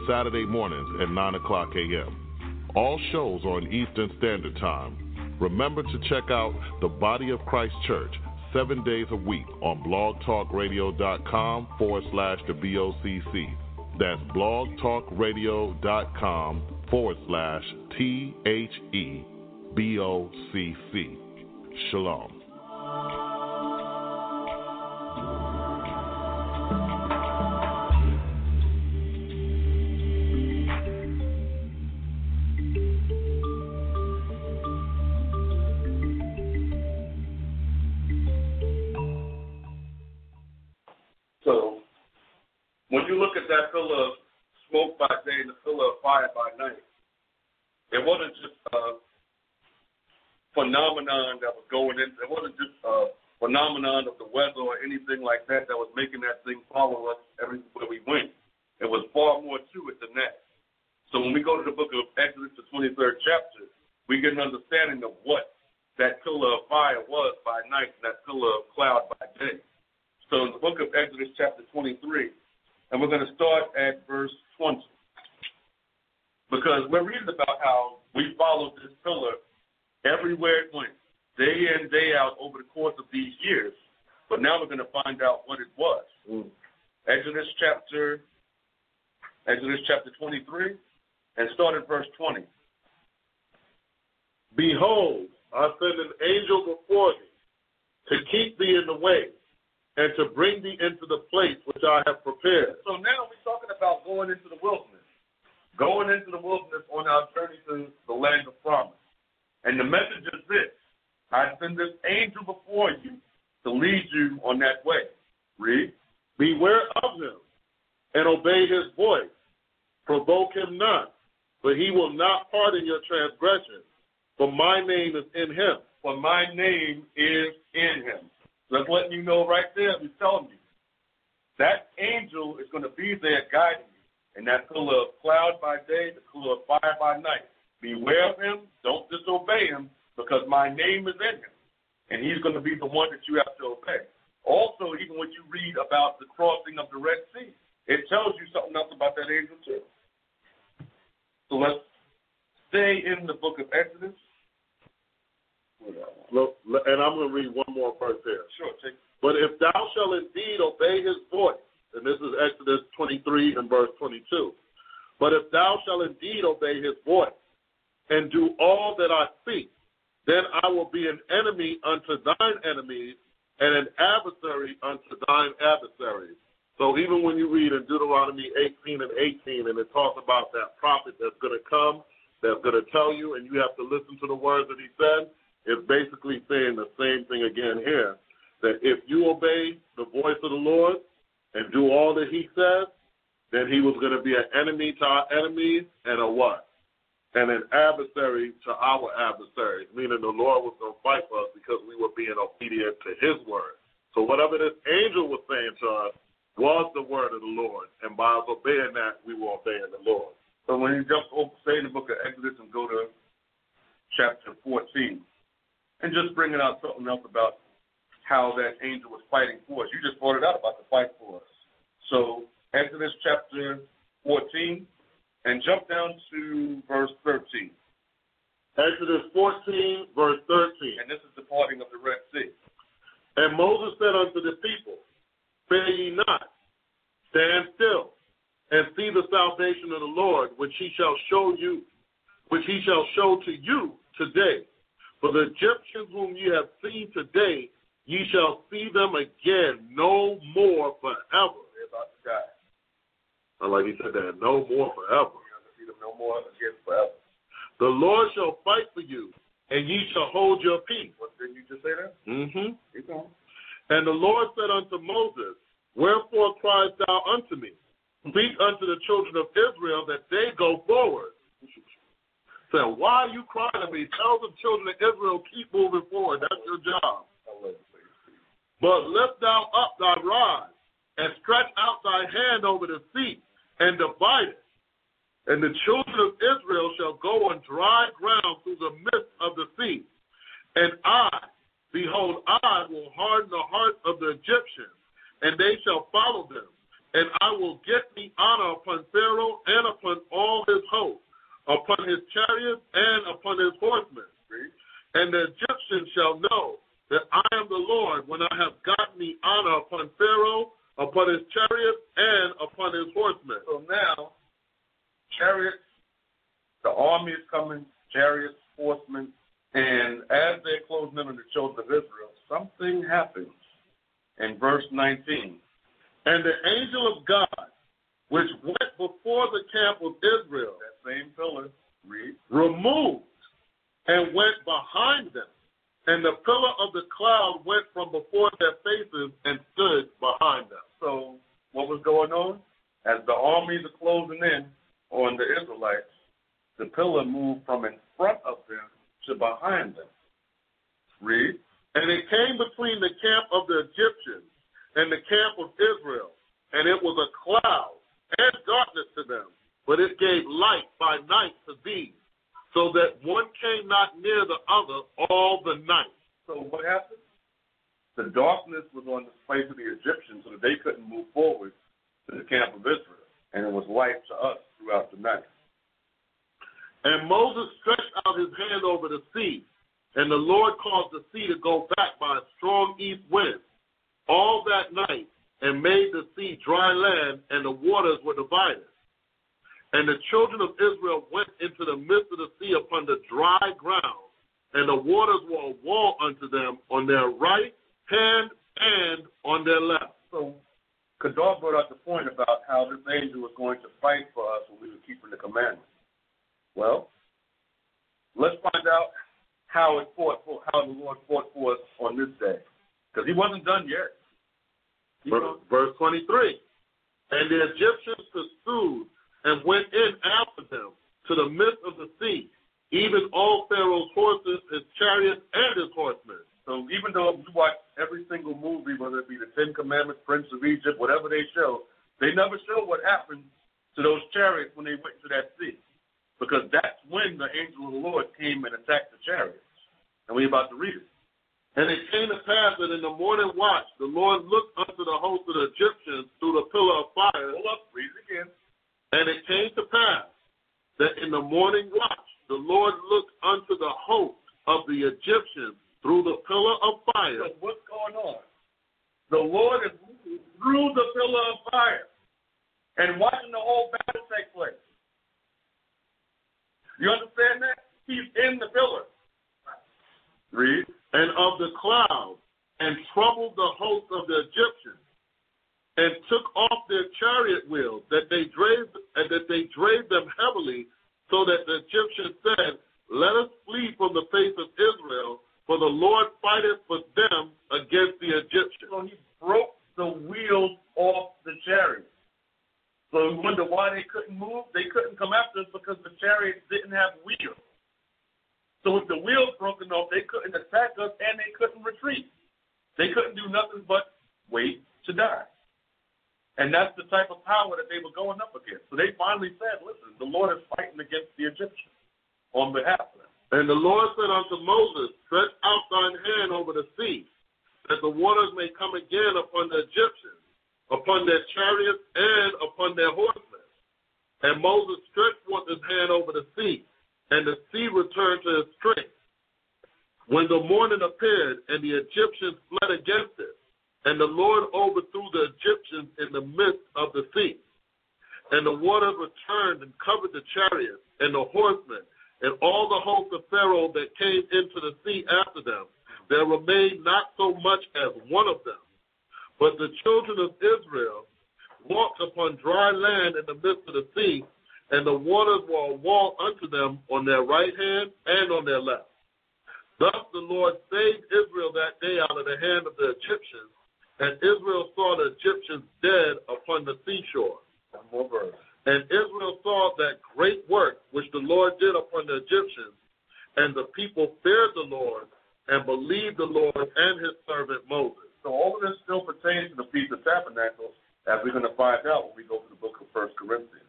Saturday mornings at nine o'clock a.m. All shows are on Eastern Standard Time. Remember to check out the Body of Christ Church seven days a week on blogtalkradio.com forward slash the BOCC. That's blogtalkradio.com forward slash T H E B O C C. Shalom. When you look at that pillar of smoke by day and the pillar of fire by night, it wasn't just a phenomenon that was going in. It wasn't just a phenomenon of the weather or anything like that that was making that thing follow us everywhere we went. It was far more to it than that. So when we go to the book of Exodus, the twenty-third chapter, we get an understanding of what that pillar of fire was by night and that pillar of cloud by day. So in the book of Exodus, chapter twenty-three, and we're going to start at verse twenty. Because we're reading about how we followed this pillar everywhere it went, day in, day out, over the course of these years. But now we're going to find out what it was. Mm. Exodus chapter, Exodus chapter twenty-three, and start at verse twenty. Behold, I send an angel before thee to keep thee in the way, and to bring thee into the place which I have prepared. So now we're talking about going into the wilderness, going into the wilderness on our journey to the land of promise. And the message is this: I send this angel before you to lead you on that way. Beware of him and obey his voice. Provoke him not, for he will not pardon your transgressions. For my name is in him. For my name is in him. That's letting you know right there. He's telling you. That angel is going to be there guiding you. And that pillar of cloud by day, the pillar of fire by night. Beware of him. Don't disobey him, because my name is in him. And he's going to be the one that you have to obey. Also, even when you read about the crossing of the Red Sea, it tells you something else about that angel too. So let's stay in the book of Exodus. Look, and I'm going to read one more verse there. Sure, take it. But if thou shalt indeed obey his voice, and this is Exodus twenty-three and verse twenty-two, but if thou shalt indeed obey his voice and do all that I speak, then I will be an enemy unto thine enemies and an adversary unto thine adversaries. So even when you read in Deuteronomy eighteen and eighteen, and it talks about that prophet that's going to come, that's going to tell you, and you have to listen to the words that he said, it's basically saying the same thing again here, that if you obey the voice of the Lord and do all that he says, then he was going to be an enemy to our enemies and a what? And an adversary to our adversaries, meaning the Lord was going to fight for us because we were being obedient to his word. So whatever this angel was saying to us was the word of the Lord, and by us obeying that, we were obeying the Lord. So when you just stay in the book of Exodus and go to chapter fourteen, and just bringing out something else about how that angel was fighting for us. You just brought it out about the fight for us. So Exodus chapter fourteen, and jump down to verse thirteen. Exodus fourteen, verse thirteen. And this is the parting of the Red Sea. And Moses said unto the people, fear ye not, stand still, and see the salvation of the Lord, which he shall show you, which he shall show to you today. For the Egyptians whom ye have seen today, ye shall see them again no more forever. About the guy. I like he said that, no more forever. You have to see them no more again forever. The Lord shall fight for you, and ye shall hold your peace. What did you just say that? Mm-hmm. Keep going. And the Lord said unto Moses, wherefore criest thou unto me? Speak unto the children of Israel that they go forward. Said, why are you crying to me? Tell the children of Israel, keep moving forward. That's your job. But lift thou up thy rod and stretch out thy hand over the sea and divide it. And the children of Israel shall go on dry ground through the midst of the sea. And I, behold, I will harden the heart of the Egyptians, and they shall follow them. And I will get the honor upon Pharaoh and upon all his host, upon his chariots and upon his horsemen. And the Egyptians shall know that I am the Lord when I have gotten the honor upon Pharaoh, upon his chariots, and upon his horsemen. So now, chariots, the army is coming, chariots, horsemen, and as they're closing in on the children of Israel, something happens in verse nineteen. And the angel of God, which went before the camp of Israel, that same pillar, read, removed and went behind them, and the pillar of the cloud went from before their faces and stood behind them. So what was going on? As the armies are closing in on the Israelites, the pillar moved from in front of them to behind them. Read. And it came between the camp of the Egyptians and the camp of Israel, and it was a cloud and darkness to them, but it gave light by night to these, so that one came not near the other all the night. So what happened? The darkness was on the face of the Egyptians, so that they couldn't move forward to the camp of Israel, and it was light to us throughout the night. And Moses stretched out his hand over the sea, and the Lord caused the sea to go back by a strong east wind all that night, and made the sea dry land, and the waters were divided. And the children of Israel went into the midst of the sea upon the dry ground, and the waters were a wall unto them on their right hand and on their left. So Kadar brought out the point about how this angel was going to fight for us when we were keeping the commandments. Well, let's find out how it fought for, how the Lord fought for us on this day, because he wasn't done yet. Verse twenty-three. And the Egyptians pursued and went in after them to the midst of the sea, even all Pharaoh's horses, his chariots, and his horsemen. So even though you watch every single movie, whether it be the Ten Commandments, Prince of Egypt, whatever they show, they never show what happened to those chariots when they went to that sea, because that's when the angel of the Lord came and attacked the chariots. And we're about to read it. And it came to pass that in the morning watch, the Lord looked unto the host of the Egyptians through the pillar of fire. Hold up, read it again. And it came to pass that in the morning watch, the Lord looked unto the host of the Egyptians through the pillar of fire. So what's going on? The Lord is through the pillar of fire and watching the whole battle take place. You understand that? He's in the pillar. Read. And of the cloud, and troubled the host of the Egyptians, and took off their chariot wheels, that they drave, and that they drave them heavily, so that the Egyptians said, Let us flee from the face of Israel, for the Lord fighteth for them against the Egyptians. So he broke the wheels off the chariot. So you wonder why they couldn't move? They couldn't come after us because the chariots didn't have wheels. So with the wheels broken off, they couldn't attack us and they couldn't retreat. They couldn't do nothing but wait to die. And that's the type of power that they were going up against. So they finally said, listen, the Lord is fighting against the Egyptians on behalf of them. And the Lord said unto Moses, Stretch out thine hand over the sea, that the waters may come again upon the Egyptians, upon their chariots and upon their horsemen. And Moses stretched forth his hand over the sea, and the sea returned to its strength. When the morning appeared, and the Egyptians fled against it, and the Lord overthrew the Egyptians in the midst of the sea. And the waters returned and covered the chariots and the horsemen, and all the host of Pharaoh that came into the sea after them. There remained not so much as one of them. But the children of Israel walked upon dry land in the midst of the sea, and the waters were a wall unto them on their right hand and on their left. Thus the Lord saved Israel that day out of the hand of the Egyptians, and Israel saw the Egyptians dead upon the seashore. One more verse. And Israel saw that great work which the Lord did upon the Egyptians, and the people feared the Lord and believed the Lord and his servant Moses. So all of this still pertains to the Feast of Tabernacles, as we're going to find out when we go to the book of First Corinthians.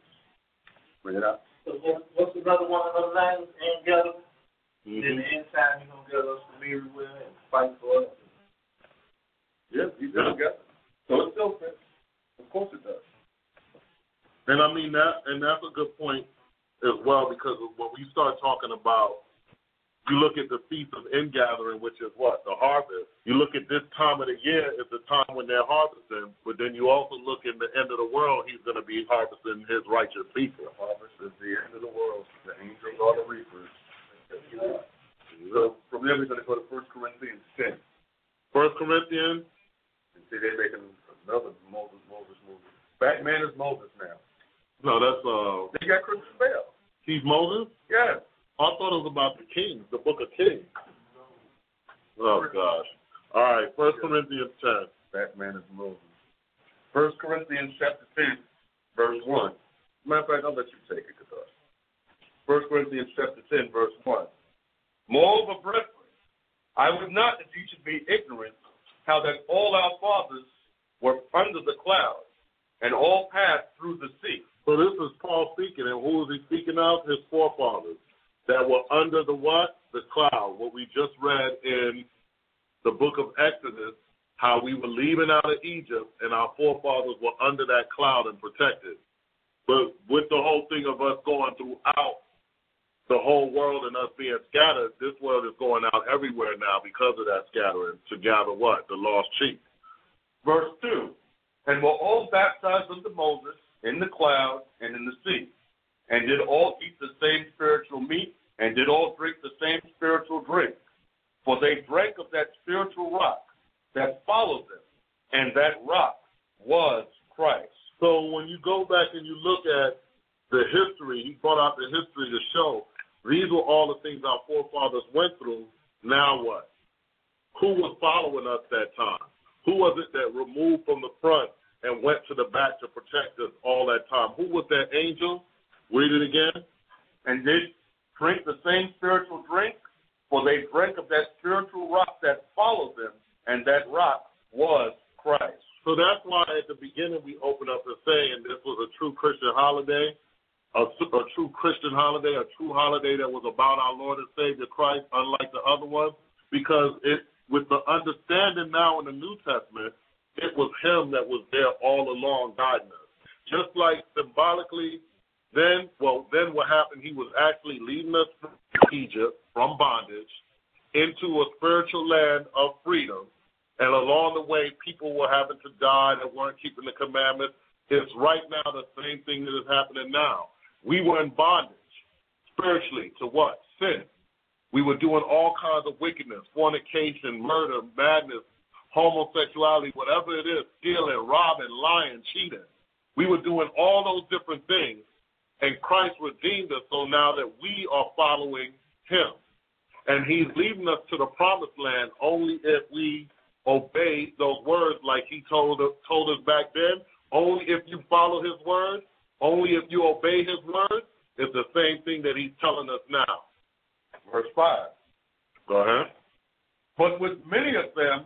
Bring it up. So what's another one of those languages? And get them. Mm-hmm. In the end time, you're going to get us familiar with it and fight for it. Yes, you still yeah. got it. So it still fits. Of course it does. And I mean that, and that's a good point as well, because when we start talking about, you look at the Feast of Ingathering, which is what? The harvest. You look at this time of the year is the time when they're harvesting, but then you also look in the end of the world, he's going to be harvesting his righteous people. The harvest is the end of the world. The angels are the reapers. Yeah. So from there, we're going to go to First Corinthians ten. First Corinthians. And see, they're making another Moses, Moses movie. Batman is Moses now. No, that's... uh. They got Christian Bale. He's Moses? Yes. I thought it was about the Kings, the Book of Kings. Oh, gosh. All right, First Corinthians ten. That man is moving. First Corinthians chapter ten, verse one. Matter of fact, I'll let you take it, Kadar. First Corinthians chapter ten, verse one. Moreover, brethren, I would not that you should be ignorant how that all our fathers were under the clouds and all passed through the sea. So this is Paul speaking, and who is he speaking of? His forefathers. That were under the what? The cloud. What we just read in the book of Exodus, how we were leaving out of Egypt and our forefathers were under that cloud and protected. But with the whole thing of us going throughout the whole world and us being scattered, this world is going out everywhere now because of that scattering to gather what? The lost sheep. Verse two, and were all baptized unto Moses in the cloud and in the sea. And did all eat the same spiritual meat, and did all drink the same spiritual drink. For they drank of that spiritual rock that followed them, and that rock was Christ. So when you go back and you look at the history, he brought out the history to show these were all the things our forefathers went through. Now what? Who was following us that time? Who was it that removed from the front and went to the back to protect us all that time? Who was that angel? Read it again. And they drink the same spiritual drink, for they drank of that spiritual rock that followed them, and that rock was Christ. So that's why at the beginning we opened up and saying this was a true Christian holiday, a, a true Christian holiday, a true holiday that was about our Lord and Savior Christ, unlike the other ones, because it, with the understanding now in the New Testament, it was him that was there all along guiding us. Just like symbolically, then, well, then what happened, he was actually leading us from Egypt, from bondage, into a spiritual land of freedom. And along the way, people were having to die that weren't keeping the commandments. It's right now the same thing that is happening now. We were in bondage, spiritually, to what? Sin. We were doing all kinds of wickedness, fornication, murder, madness, homosexuality, whatever it is, stealing, robbing, lying, cheating. We were doing all those different things, and Christ redeemed us, so now that we are following him. And he's leading us to the promised land only if we obey those words like he told us, told us back then. Only if you follow his word, only if you obey his word, is the same thing that he's telling us now. Verse five. Go ahead. But with many of them,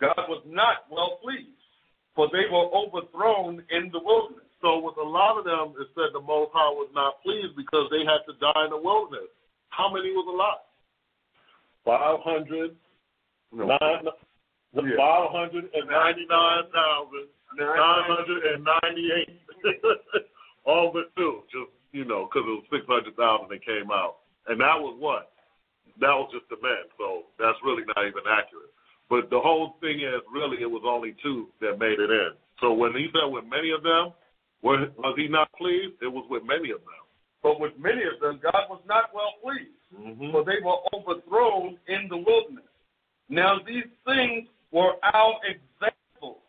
God was not well pleased, for they were overthrown in the wilderness. So with a lot of them, it said the Most High was not pleased because they had to die in the wilderness. How many was a lot? five hundred. No. Nine, the yeah. five hundred ninety-nine thousand nine hundred ninety-eight. All but two, just, you know, because it was six hundred thousand that came out. And that was what? That was just the men, so that's really not even accurate. But the whole thing is, really, it was only two that made it in. So when he said with many of them, was he not pleased? It was with many of them. But with many of them, God was not well pleased, mm-hmm. for they were overthrown in the wilderness. Now these things were our examples,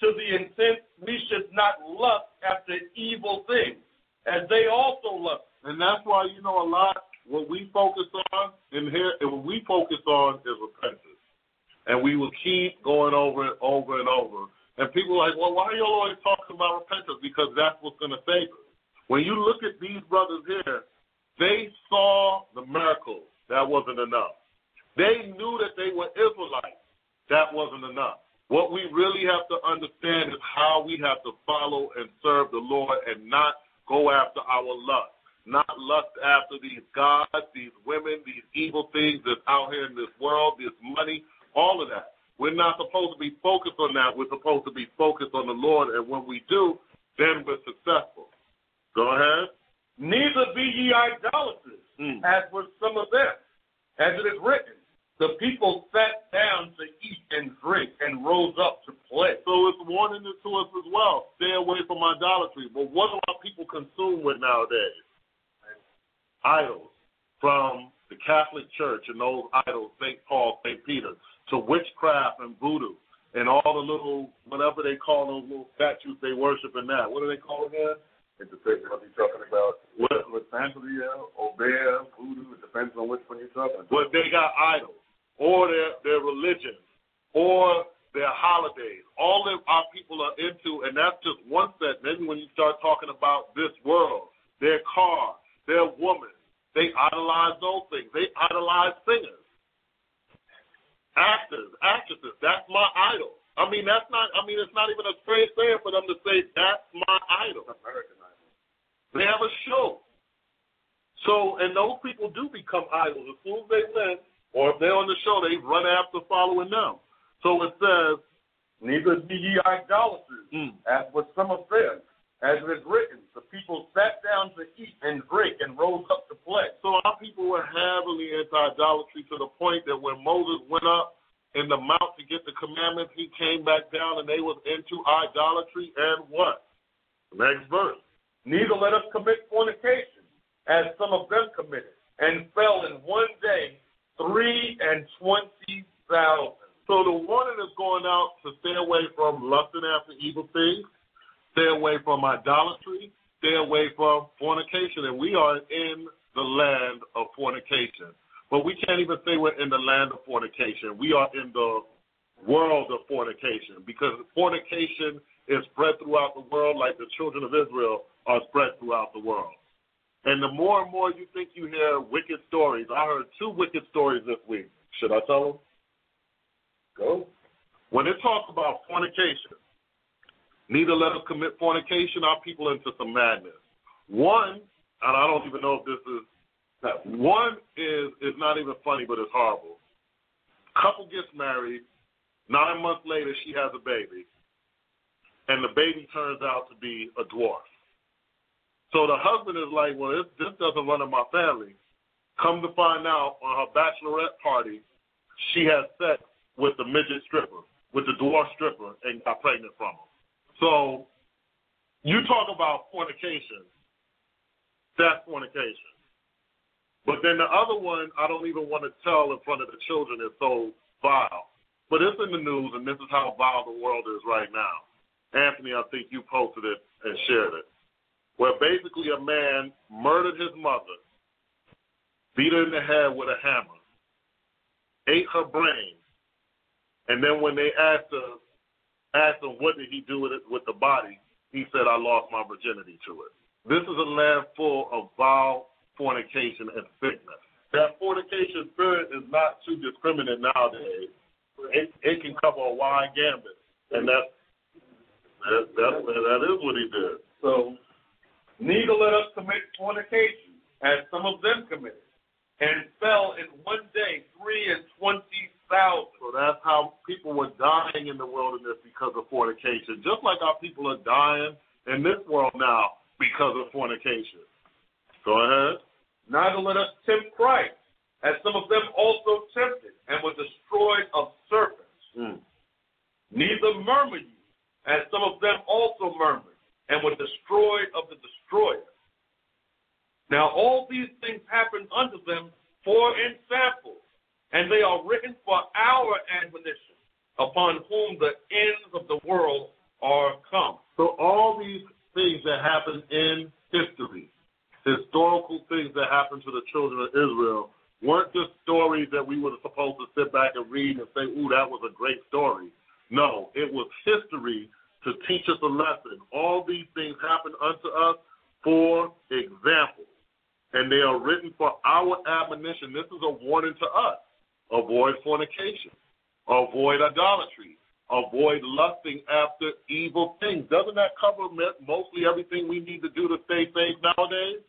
to the intent we should not lust after evil things, as they also lust. And that's why, you know, a lot, what we focus on in here, and what we focus on is repentance. And we will keep going over and over and over. And people are like, well, why are you always talking about repentance? Because that's what's going to save us. When you look at these brothers here, they saw the miracles. That wasn't enough. They knew that they were Israelites. That wasn't enough. What we really have to understand is how we have to follow and serve the Lord and not go after our lust, not lust after these gods, these women, these evil things that's out here in this world, this money. All of that. We're not supposed to be focused on that. We're supposed to be focused on the Lord, and when we do, then we're successful. Go ahead. Neither be ye idolaters, mm. as were some of them. As it is written, the people sat down to eat and drink and rose up to play. So it's warning it to us as well. Stay away from idolatry. But what do our people consume with nowadays? Idols from the Catholic Church and those idols, Saint Paul, Saint Peter, to witchcraft and voodoo and all the little, whatever they call those little statues they worship in that. What do they call them? It depends on what you're talking about. What? With Santeria, Obeah, voodoo, it depends on which one you're talking about. Well, they got idols or their, their religion or their holidays. All that our people are into, and that's just one set. Then when you start talking about this world, their car, their woman, they idolize those things. They idolize singers. Actors, actresses, that's my idol. I mean, that's not, I mean, it's not even a straight saying for them to say, that's my idol. American Idol. They have a show. So, and those people do become idols. As soon as they win, or if they're on the show, they run after following them. So it says, neither be ye idolaters, mm. as with some of them. As it is written, the people sat down to eat and drink and rose up to play. So our people were heavily anti-idolatry to the point that when Moses went up in the mount to get the commandments, he came back down and they was into idolatry and what? Next verse. Neither let us commit fornication, as some of them committed, and fell in one day three and twenty thousand. So the warning is going out to stay away from lusting after evil things. Stay away from idolatry. Stay away from fornication. And we are in the land of fornication. But we can't even say we're in the land of fornication. We are in the world of fornication, because fornication is spread throughout the world like the children of Israel are spread throughout the world. And the more and more you think you hear wicked stories, I heard two wicked stories this week. Should I tell them? Go. When it talks about fornication, neither let us commit fornication, our people into some madness. One, and I don't even know if this is, one is, is not even funny, but it's horrible. Couple gets married. Nine months later, she has a baby. And the baby turns out to be a dwarf. So the husband is like, well, this, this doesn't run in my family. Come to find out, on her bachelorette party, she had sex with the midget stripper, with the dwarf stripper, and got pregnant from him. So you talk about fornication. That's fornication. But then the other one, I don't even want to tell in front of the children, it's so vile. But it's in the news, and this is how vile the world is right now. Anthony, I think you posted it and shared it, where basically a man murdered his mother, beat her in the head with a hammer, ate her brain, and then when they asked her, asked him what did he do with, it, with the body, he said, I lost my virginity to it. This is a land full of vile fornication and sickness. That fornication spirit is not too discriminant nowadays. It, it can cover a wide gambit, and that's, that, that, that is what he did. So, neither let us commit fornication, as some of them committed, and fell in one day three and twenty thousand. So that's how people were dying in the wilderness because of fornication, just like our people are dying in this world now because of fornication. Go ahead. Neither let us tempt Christ, as some of them also tempted and were destroyed of serpents. Mm. Neither murmur you, as some of them also murmured and were destroyed of the destroyer. Now all these things happened unto them for in samples, and they are written for our admonition, upon whom the ends of the world are come. So all these things that happen in history, historical things that happened to the children of Israel, weren't just stories that we were supposed to sit back and read and say, ooh, that was a great story. No, it was history to teach us a lesson. All these things happened unto us for example, and they are written for our admonition. This is a warning to us. Avoid fornication. Avoid idolatry. Avoid lusting after evil things. Doesn't that cover mostly everything we need to do to stay safe nowadays?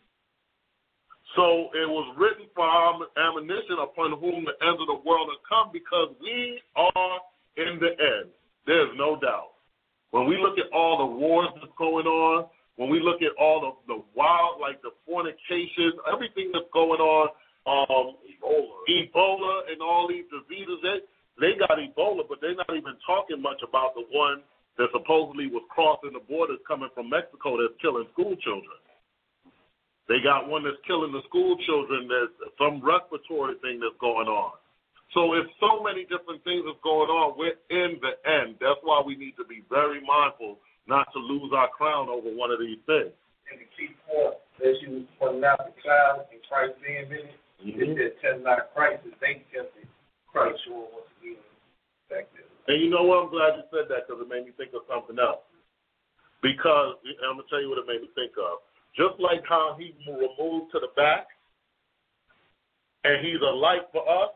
So it was written for our admonition, upon whom the ends of the world have come, because we are in the end. There's no doubt. When we look at all the wars that's going on, when we look at all the, the wild, like the fornication, everything that's going on, um, Ebola. Ebola and all these diseases, they, they got Ebola, but they're not even talking much about the one that supposedly was crossing the borders coming from Mexico that's killing school children. They got one that's killing the school children. There's some respiratory thing that's going on. So if so many different things that's going on, we're in the end. That's why we need to be very mindful not to lose our crown over one of these things. And the key point that you was pointing out, the cloud and Christ being in it, mm-hmm. It said, test not Christ, as they tested Christ, sure once again. And you know what? I'm glad you said that, because it made me think of something else. Because, and I'm going to tell you what it made me think of. Just like how he removed to the back, and he's a light for us,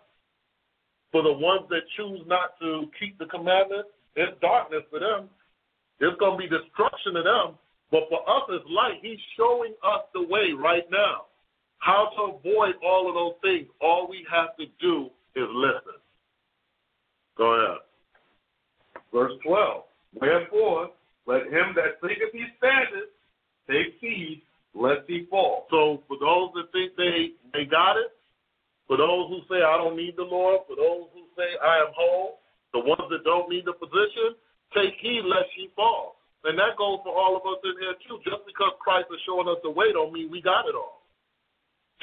for the ones that choose not to keep the commandments, it's darkness for them. It's going to be destruction to them. But for us, it's light. He's showing us the way right now, how to avoid all of those things. All we have to do is listen. Go ahead. Verse twelve. Wherefore, let him that thinketh he standeth take heed, lest he fall. So for those that think they, they got it, for those who say, I don't need the Lord, for those who say, I am whole, the ones that don't need the position, take heed lest ye fall. And that goes for all of us in here, too. Just because Christ is showing us the way don't mean we got it all.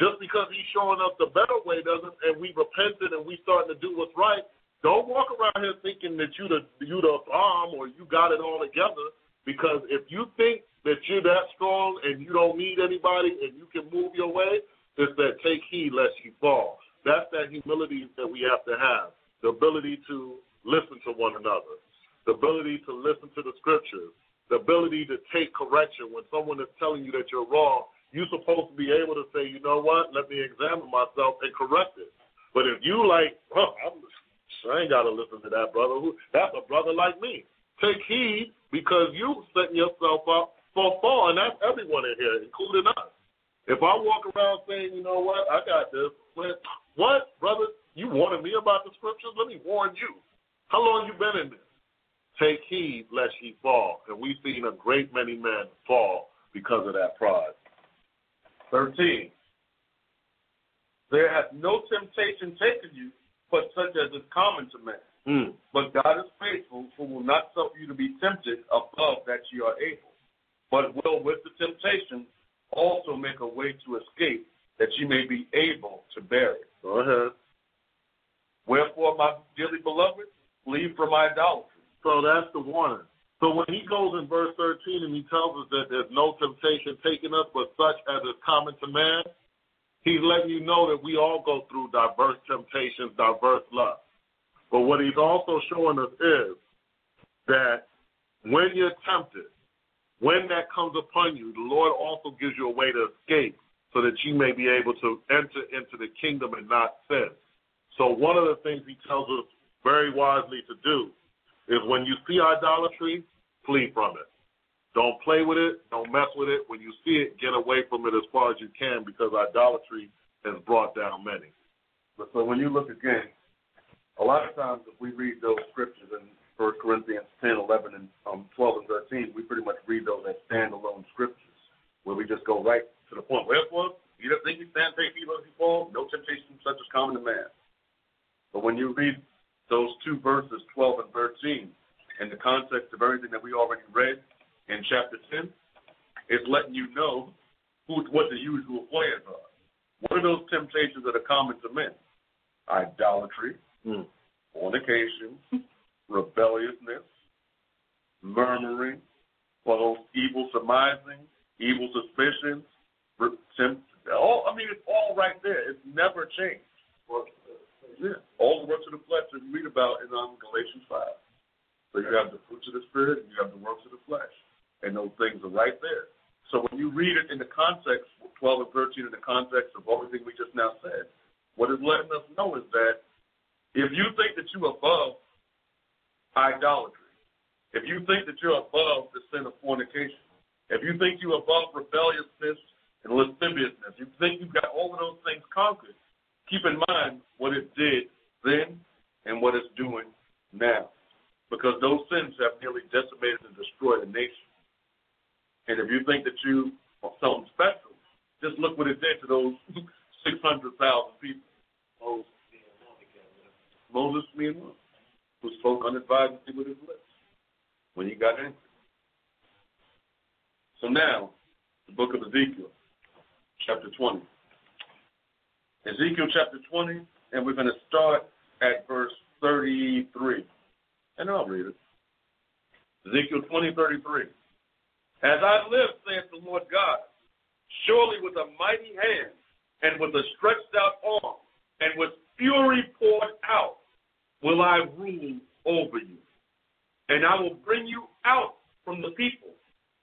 Just because he's showing us the better way doesn't, and we repented and we starting to do what's right, don't walk around here thinking that you the, you the bomb or you got it all together, because if you think that you're that strong and you don't need anybody and you can move your way, it's that take heed lest you fall. That's that humility that we have to have, the ability to listen to one another, the ability to listen to the scriptures, the ability to take correction. When someone is telling you that you're wrong, you're supposed to be able to say, you know what, let me examine myself and correct it. But if you like, oh, I'm, I ain't got to listen to that brother. Who, that's a brother like me. Take heed, because you setting yourself up for fall, and that's everyone in here, including us. If I walk around saying, you know what, I got this. What, brother? You warning me about the scriptures? Let me warn you. How long you been in this? Take heed, lest ye fall. And we've seen a great many men fall because of that pride. thirteen. There hath no temptation taken you, but such as is common to man. Mm. But God is faithful, who will not suffer you to be tempted above that ye are able, but will with the temptation also make a way to escape, that ye may be able to bear it. Go ahead. Wherefore, my dearly beloved, flee from idolatry. So that's the warning. So when he goes in verse thirteen and he tells us that there's no temptation taken us but such as is common to man, he's letting you know that we all go through diverse temptations, diverse lusts. But what he's also showing us is that when you're tempted, when that comes upon you, the Lord also gives you a way to escape so that you may be able to enter into the kingdom and not sin. So one of the things he tells us very wisely to do is when you see idolatry, flee from it. Don't play with it. Don't mess with it. When you see it, get away from it as far as you can, because idolatry has brought down many. But so when you look again, a lot of times if we read those scriptures in First Corinthians ten, eleven, and twelve, and thirteen, we pretty much read those as standalone scriptures where we just go right to the point. Wherefore, you don't think you stand, take heed lest you fall, no temptation such as common to man. But when you read those two verses, twelve and thirteen, in the context of everything that we already read in chapter ten, it's letting you know who, what the usual players are. What are those temptations that are common to men? Idolatry, mm. fornication, rebelliousness, murmuring, false evil surmising, evil suspicions. All, I mean, it's all right there. It's never changed. Yeah. All the works of the flesh that we read about in um, Galatians five. So you have the fruits of the Spirit and you have the works of the flesh. And those things are right there. So when you read it in the context, twelve and thirteen, in the context of everything we just now said, what it's letting us know is that if you think that you're above idolatry, if you think that you're above the sin of fornication, if you think you're above rebelliousness and lasciviousness, you think you've got all of those things conquered, keep in mind what it did then and what it's doing now, because those sins have nearly decimated and destroyed a nation. And if you think that you are something special, just look what it did to those six hundred thousand people. Moses, Moses being one, who spoke unadvisedly with his lips when he got angry. So now, the book of Ezekiel, chapter twenty. Ezekiel chapter twenty, and we're going to start at verse thirty-three. And I'll read it. Ezekiel twenty, thirty-three. As I live, saith the Lord God, surely with a mighty hand and with a stretched out arm and with fury poured out will I rule over you. And I will bring you out from the people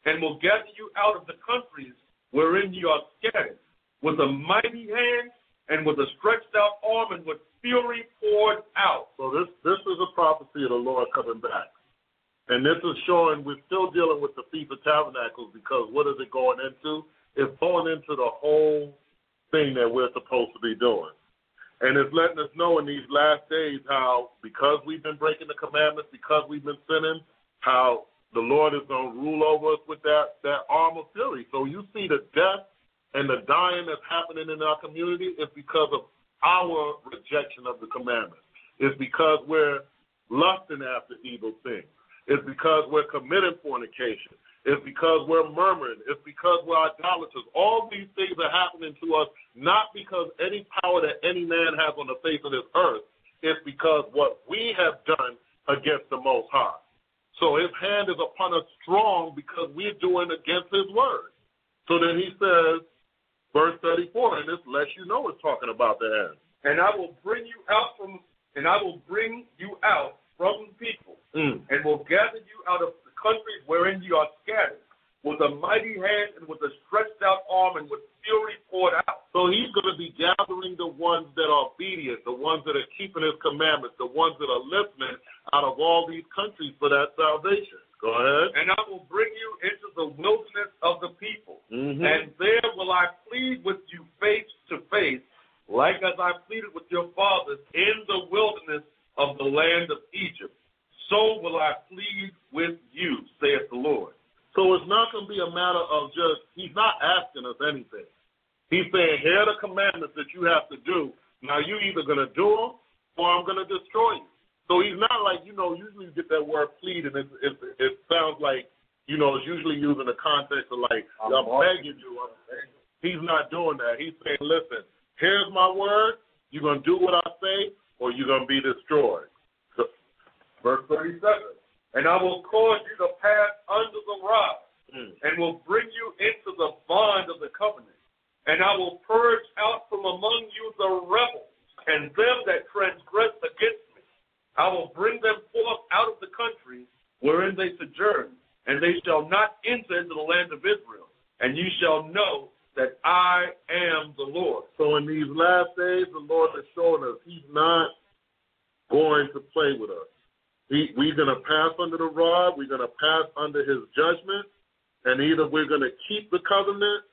and will gather you out of the countries wherein you are scattered with a mighty hand and with a stretched out arm and with fury poured out. So this, this is a prophecy of the Lord coming back. And this is showing we're still dealing with the Feast of Tabernacles, because what is it going into? It's going into the whole thing that we're supposed to be doing. And it's letting us know in these last days how, because we've been breaking the commandments, because we've been sinning, how the Lord is going to rule over us with that, that arm of fury. So you see the death and the dying that's happening in our community is because of our rejection of the commandments. It's because we're lusting after evil things. It's because we're committing fornication. It's because we're murmuring. It's because we're idolaters. All these things are happening to us, not because any power that any man has on the face of this earth. It's because what we have done against the Most High. So his hand is upon us strong because we're doing against his word. So then he says, verse thirty-four, and this lets you know it's talking about the end. And I will bring you out from, and I will bring you out from the people, mm. and will gather you out of the countries wherein you are scattered, with a mighty hand and with a stretched out arm and with fury poured out. So he's going to be gathering the ones that are obedient, the ones that are keeping his commandments, the ones that are listening out of all these countries for that salvation. Go ahead. And I will bring you into the wilderness of the people, mm-hmm. and there will I plead with you face to face, like as I pleaded with your fathers in the wilderness of the land of Egypt. So will I plead with you, saith the Lord. So it's not going to be a matter of just, he's not asking us anything. He's saying, here are the commandments that you have to do. Now, you're either going to do them or I'm going to destroy you. So he's not like, you know, usually you get that word plead, and it, it, it sounds like, you know, it's usually used in the context of like, I'm, I'm begging you. I'm begging. He's not doing that. He's saying, listen, here's my word. You're going to do what I say or you're going to be destroyed. So, verse thirty-seven. And I will cause you to pass under the rod, mm. and will bring you into the bond of the covenant. And I will purge out from among you the rebels, and them that transgress against me. I will bring them forth out of the country wherein they sojourn, and they shall not enter into the land of Israel. And you shall know that I am the Lord. So in these last days, the Lord has shown us he's not going to play with us. He, we're going to pass under the rod, we're going to pass under his judgment, and either we're going to keep the covenant,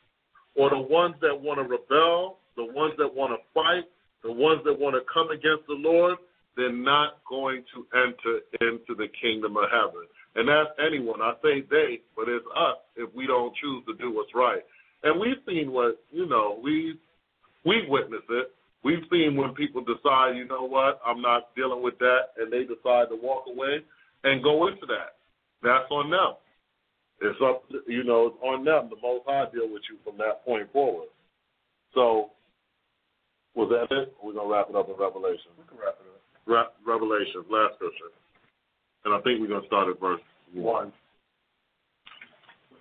or the ones that want to rebel, the ones that want to fight, the ones that want to come against the Lord, they're not going to enter into the kingdom of heaven. And that's anyone. I say they, but it's us if we don't choose to do what's right. And we've seen what, you know, we, we've witnessed it. We've seen when people decide, you know what, I'm not dealing with that, and they decide to walk away and go into that. That's on them. It's up, to, you know, it's on them. The Most High deal with you from that point forward. So, was that it? We're going to wrap it up in Revelation. We can wrap it up. Ra- Revelation, last scripture. And I think we're going to start at verse one.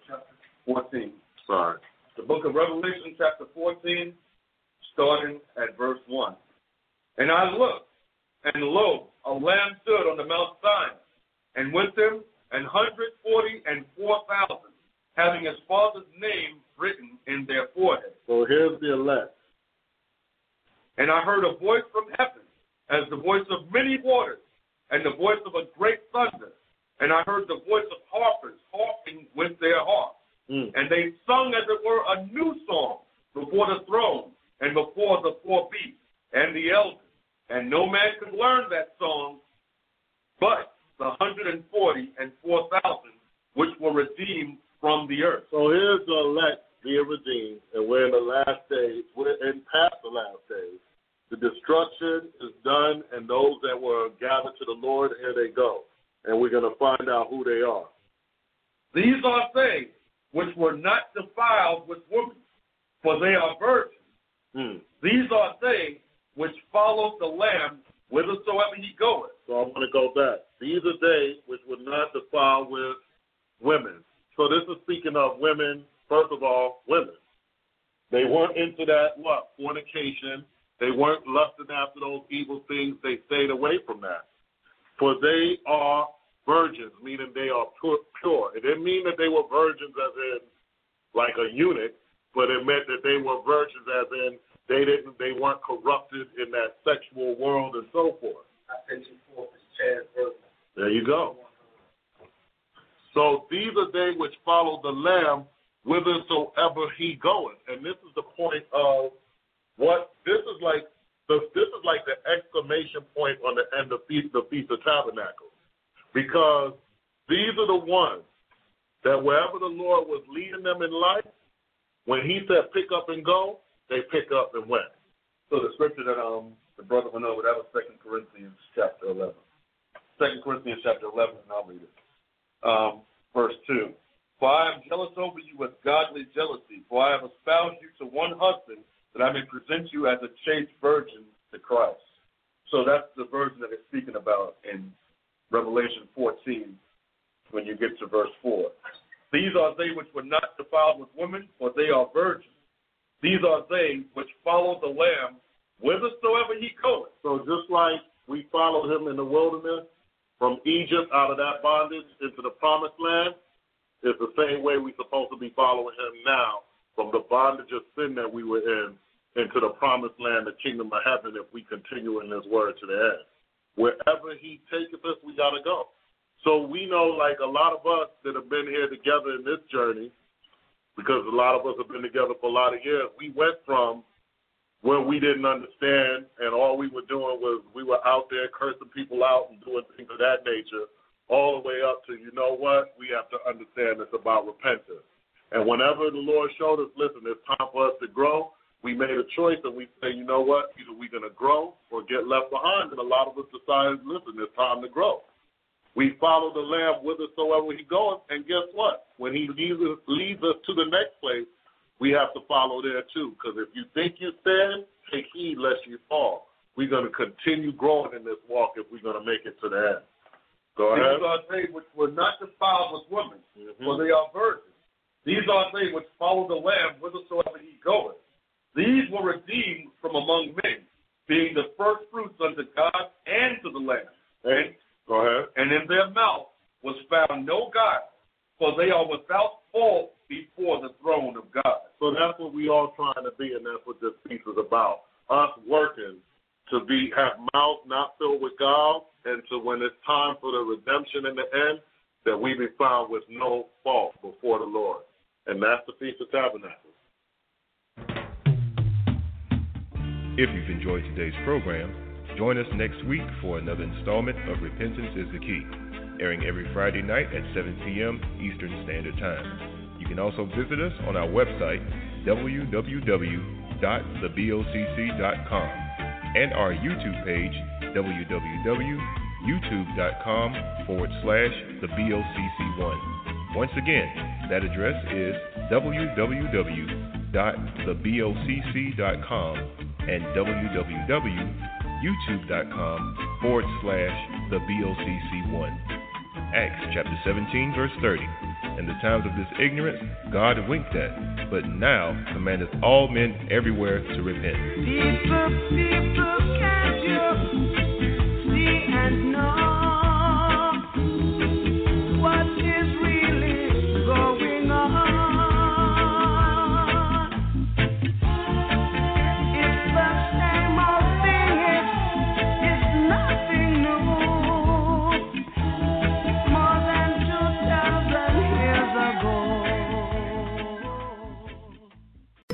Chapter fourteen. Sorry. The book of Revelation, chapter fourteen. Starting at verse one. And I looked, and lo, a Lamb stood on the Mount Sinai, and with him an hundred forty and four thousand, having his father's name written in their foreheads. So here's the elect. And I heard a voice from heaven, as the voice of many waters, and the voice of a great thunder. And I heard the voice of harpers harping with their harps. Mm. And they sung, as it were, a new song before the throne, and before the four beasts and the elders, and no man could learn that song but the hundred and forty and four thousand which were redeemed from the earth. So here's the elect being redeemed, and we're in the last days, we're in past the last days. The destruction is done, and those that were gathered to the Lord, here they go. And we're going to find out who they are. These are they which were not defiled with women, for they are virgins. Hmm. These are they which follow the Lamb whithersoever he goeth. So I'm going to go back. These are they which were not defiled with women. So this is speaking of women, first of all, women. They weren't into that, what, fornication. They weren't lusting after those evil things. They stayed away from that. For they are virgins, meaning they are pure. pure. It didn't mean that they were virgins as in like a eunuch. But it meant that they were virgins, as in they didn't, they weren't corrupted in that sexual world and so forth. I sent you forth as Chad's virgin. There you go. So these are they which follow the Lamb whithersoever he goeth, and this is the point of what this is like. The, this is like the exclamation point on the end of Feast, the Feast of Tabernacles, because these are the ones that wherever the Lord was leading them in life. When he said pick up and go, they pick up and went. So the scripture that um the brother went over, that was Second Corinthians chapter eleven. Second Corinthians chapter eleven, and I'll read it. Um, verse two. For I am jealous over you with godly jealousy, for I have espoused you to one husband, that I may present you as a chaste virgin to Christ. So that's the virgin that it's speaking about in Revelation fourteen when you get to verse four. These are they which were not defiled with women, for they are virgins. These are they which follow the Lamb whithersoever he goeth. So just like we followed him in the wilderness, from Egypt, out of that bondage into the promised land, is the same way we're supposed to be following him now, from the bondage of sin that we were in into the promised land, the kingdom of heaven, if we continue in his word to the end. Wherever he taketh us, we got to go. So we know, like a lot of us that have been here together in this journey, because a lot of us have been together for a lot of years, we went from when we didn't understand and all we were doing was we were out there cursing people out and doing things of that nature, all the way up to, you know what, we have to understand it's about repentance. And whenever the Lord showed us, listen, it's time for us to grow, we made a choice and we say, you know what, either we're going to grow or get left behind. And a lot of us decided, listen, it's time to grow. We follow the Lamb whithersoever he goeth, and guess what? When he leads us, leads us to the next place, we have to follow there too, because if you think you stand, take heed lest you fall. We're going to continue growing in this walk if we're going to make it to the end. Go ahead. These are they which were not defiled with women, mm-hmm. for they are virgins. These are they which follow the Lamb whithersoever he goeth. These were redeemed from among men, being the first fruits unto God and to the Lamb. And Go ahead. And in their mouth was found no guile, for they are without fault before the throne of God. So that's what we all trying to be, and that's what this piece is about. Us working to be have mouths not filled with guile, and to when it's time for the redemption in the end, that we be found with no fault before the Lord. And that's the Feast of Tabernacles. If you've enjoyed today's program, join us next week for another installment of Repentance is the Key, airing every Friday night at seven p.m. Eastern Standard Time. You can also visit us on our website, w w w dot the b o c c dot com, and our YouTube page, w w w dot youtube dot com forward slash the B O C C one. Once again, that address is w w w dot the b o c c dot com and w w w dot youtube dot com. youtube.com forward slash the B O C C one. Acts chapter seventeen, verse thirty. In the times of this ignorance, God winked at, but now commandeth all men everywhere to repent. People, people, can you see and know what is really going on?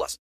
plus.